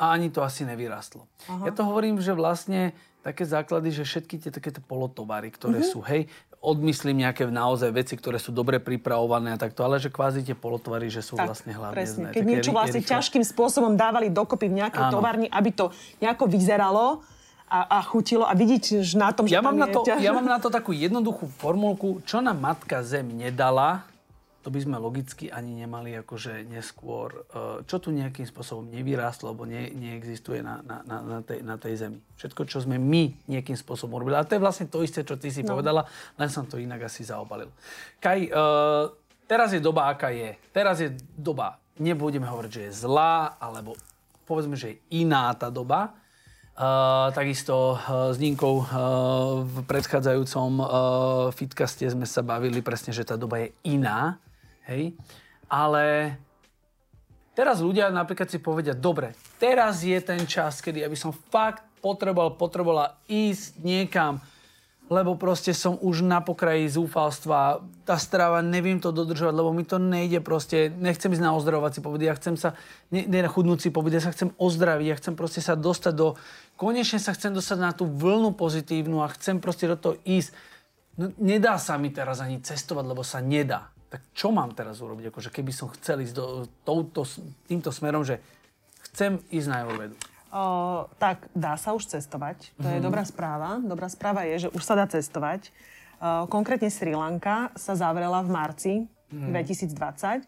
a ani to asi nevyrástlo. Aha. Ja to hovorím, že vlastne také základy, že všetky tie takéto polotovary, ktoré uh-huh. sú, hej, odmyslím nejaké naozaj veci, ktoré sú dobre pripravované a takto, ale že kvázi tie polotovary, že sú tak, vlastne hlavne presne. Zné. Keď také niečo vlastne rýchlo... ťažkým spôsobom dávali dokopy v nejakej Áno. továrni, aby to nejako vyzeralo, A, a chutilo a vidíte na tom, že ja tam mám je... Na to, ja mám na to takú jednoduchú formulku, čo nám matka zem nedala, to by sme logicky ani nemali akože neskôr, čo tu nejakým spôsobom nevyrástlo, lebo ne, neexistuje na, na, na, na, tej, na tej zemi. Všetko, čo sme my nejakým spôsobom robili. A to je vlastne to isté, čo ty si no. povedala, len som to inak asi zaobalil. Kaj, uh, teraz je doba, aká je. Teraz je doba, nebudeme hovoriť, že je zlá, alebo povedzme, že je iná tá doba. Uh, takisto uh, s Nínkou uh, v predchádzajúcom uh, fitcaste sme sa bavili presne, že tá doba je iná, hej? Ale teraz ľudia napríklad si povedia, dobre, teraz je ten čas, kedy ja by som fakt potreboval, potrebovala ísť niekam, lebo proste som už na pokraji zúfalstva, tá strava, neviem to dodržovať, lebo mi to nejde proste, nechcem ísť na ozdravovací pobyt, ja chcem sa, ne, ne na chudnúci pobyt, ja sa chcem ozdraviť, ja chcem proste sa dostať do, konečne sa chcem dostať na tú vlnu pozitívnu a chcem proste do toho ísť. No, nedá sa mi teraz ani cestovať, lebo sa nedá. Tak čo mám teraz urobiť, akože keby som chcel ísť do, touto, týmto smerom, že chcem ísť na Ayurvedu? O, tak dá sa už cestovať. To mm-hmm. je dobrá správa. Dobrá správa je, že už sa dá cestovať. O, konkrétne Srí Lanka sa zavrela v marci mm-hmm. dvetisícdvadsať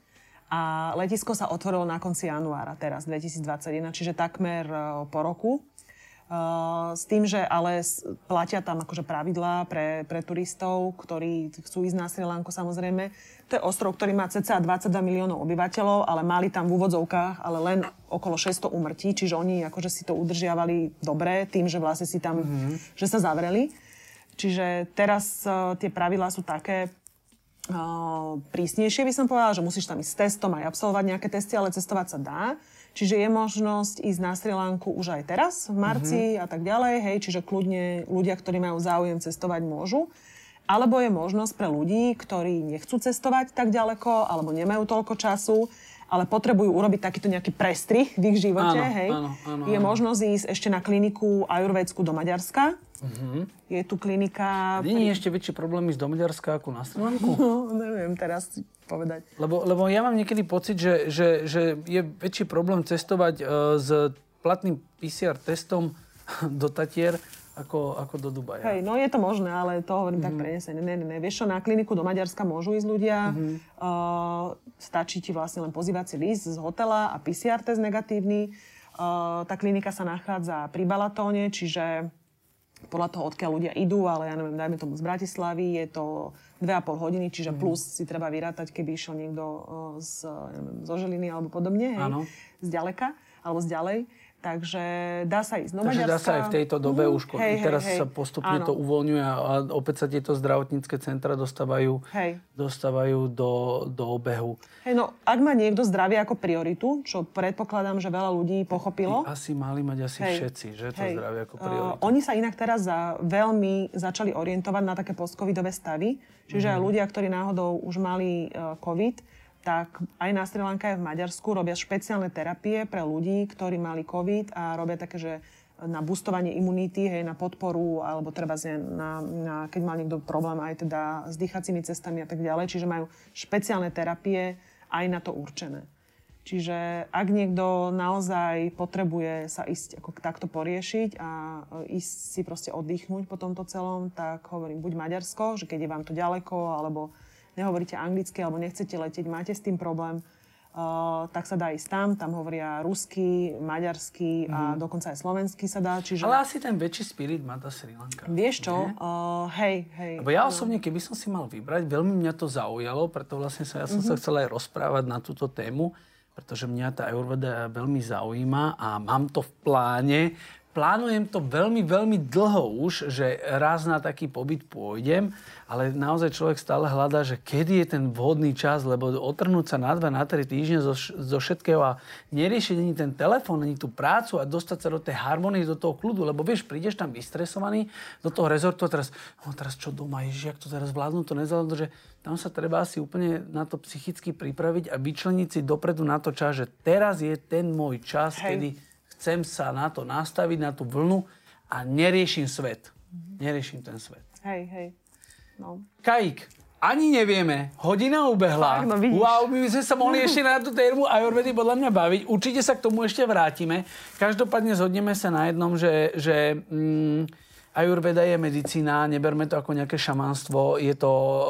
a letisko sa otvorilo na konci januára teraz, dvetisícdvadsaťjeden, čiže takmer o, po roku. O, s tým, že ale platia tam akože pravidlá pre, pre turistov, ktorí chcú ísť na Srí Lanku samozrejme. To je ostrov, ktorý má cca dvadsaťdva miliónov obyvateľov, ale mali tam v úvodzovkách ale len okolo šesťsto úmrtí, čiže oni akože si to udržiavali dobre tým, že vlastne si tam, mm-hmm. že sa zavreli. Čiže teraz uh, tie pravidlá sú také uh, prísnejšie, by som povedala, že musíš tam ísť s testom, aj absolvovať nejaké testy, ale cestovať sa dá. Čiže je možnosť ísť na Srí Lanku už aj teraz, v marci mm-hmm. a tak ďalej, hej, čiže kľudne ľudia, ktorí majú záujem cestovať, môžu. Alebo je možnosť pre ľudí, ktorí nechcú cestovať tak ďaleko, alebo nemajú toľko času, ale potrebujú urobiť takýto nejaký prestrih v ich živote, áno, hej. Áno, áno, je áno. možnosť ísť ešte na kliniku ajurvédsku do Maďarska. Uh-huh. Je tu klinika... Nie je ešte väčší problém ísť do Maďarska ako na Srí Lanku? No, neviem teraz povedať. Lebo, lebo ja mám niekedy pocit, že, že, že je väčší problém cestovať e, s platným pé cé er testom do Tatier, Ako, ako do Dubaja. Hej, no je to možné, ale to hovorím mm. tak prenesene. Ne, ne, ne. Vieš čo, na kliniku do Maďarska môžu ísť ľudia, mm. uh, stačí ti vlastne len pozývací list z hotela a pé cé er test negatívny. Uh, tá klinika sa nachádza pri Balatóne, čiže podľa toho, odkiaľ ľudia idú, ale ja neviem, dajme tomu z Bratislavy, je to dve a pol hodiny, čiže mm. plus si treba vyrátať, keby išiel niekto uh, z, neviem, zo Žiliny alebo podobne, hej, z ďaleka, alebo z ďalej. Takže dá sa ísť do Maďarska. Takže dá sa aj v tejto dobe mm, už. Hej, teraz hej, sa postupne áno. to uvoľňuje a opäť sa tieto zdravotnícke centra dostávajú, dostávajú do, do obehu. Hej, no, ak má niekto zdravie ako prioritu, čo predpokladám, že veľa ľudí pochopilo. Asi mali mať asi hej, všetci, že to hej. zdravie ako prioritu. Uh, oni sa inak teraz za, veľmi začali orientovať na také postcovidové stavy. Čiže mm. aj ľudia, ktorí náhodou už mali uh, COVID, tak aj na Srí Lanka aj v Maďarsku robia špeciálne terapie pre ľudí, ktorí mali COVID a robia také, že na boostovanie imunity, hej, na podporu, alebo treba z, na, na, keď mal niekto problém aj teda s dýchacími cestami a tak ďalej. Čiže majú špeciálne terapie aj na to určené. Čiže ak niekto naozaj potrebuje sa ísť ako takto poriešiť a ísť si proste oddychnúť po tomto celom, tak hovorím buď Maďarsko, že keď je vám to ďaleko, alebo nehovoríte anglicky, alebo nechcete letieť, máte s tým problém, Uh, tak sa dá ísť tam, tam hovoria rusky, maďarsky mm-hmm. a dokonca aj slovensky sa dá, čiže... Ale asi ten väčší spirit má tá Srí Lanka. Vieš čo? Uh, hej, hej. Lebo ja osobne, keby som si mal vybrať, veľmi mňa to zaujalo, preto vlastne sa, ja som mm-hmm. sa chcel aj rozprávať na túto tému, pretože mňa tá Ayurveda veľmi zaujíma a mám to v pláne. Plánujem to veľmi, veľmi dlho už, že raz na taký pobyt pôjdem, ale naozaj človek stále hľadá, že kedy je ten vhodný čas, lebo otrhnúť sa na dva, na tri týždne zo, zo všetkého a neriešiť ani ten telefón, ani tú prácu a dostať sa do tej harmonie, do toho kľudu, lebo vieš, prídeš tam vystresovaný do toho rezortu a teraz, no teraz čo doma, ježiš, jak to teraz vládnu, to nezvládnu, že tam sa treba asi úplne na to psychicky pripraviť a vyčleniť si dopredu na to čas, že teraz je ten môj čas, hej. kedy... Chcem sa na to nastaviť, na tú vlnu a neriešim svet. Neriešim ten svet. Hej, hej. No. Kaik, ani nevieme. Hodina ubehla. No, wow, my sme sa mohli ešte na tú tému Ayurvedy podľa mňa baviť. Určite sa k tomu ešte vrátime. Každopádne zhodneme sa na jednom, že, že mm, Ayurveda je medicína. Neberme to ako nejaké šamanstvo. Je to, uh,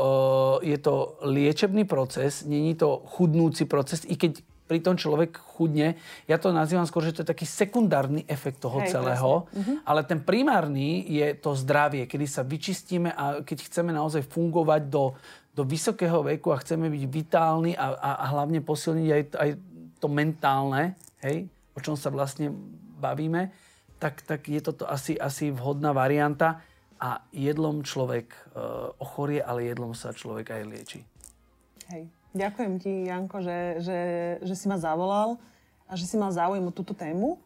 je to liečebný proces. Není to chudnúci proces, i keď pri tom človek chudne. Ja to nazývam skôr, že to je taký sekundárny efekt toho Hej, celého, presne. ale ten primárny je to zdravie, kedy sa vyčistíme a keď chceme naozaj fungovať do, do vysokého veku a chceme byť vitálni a, a, a hlavne posilniť aj, aj to mentálne, hej, o čom sa vlastne bavíme, tak, tak je toto asi, asi vhodná varianta a jedlom človek e, ochorie, ale jedlom sa človek aj lieči. Hej. Ďakujem ti, Janko, že, že, že si ma zavolal a že si mal záujem o túto tému.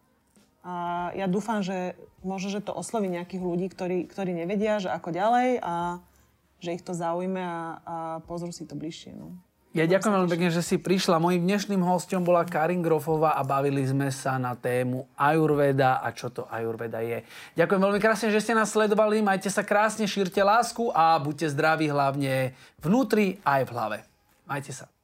A ja dúfam, že možno, že to osloví nejakých ľudí, ktorí, ktorí nevedia, že ako ďalej a že ich to zaujme a, a pozrú si to bližšie. No. Ja no, ďakujem veľmi pekne, že si prišla. Mojím dnešným hosťom bola Karin Grofová a bavili sme sa na tému Ayurveda a čo to Ayurveda je. Ďakujem veľmi krásne, že ste nás sledovali. Majte sa krásne, šírte lásku a buďte zdraví hlavne vnútri aj v hlave. Majte sa.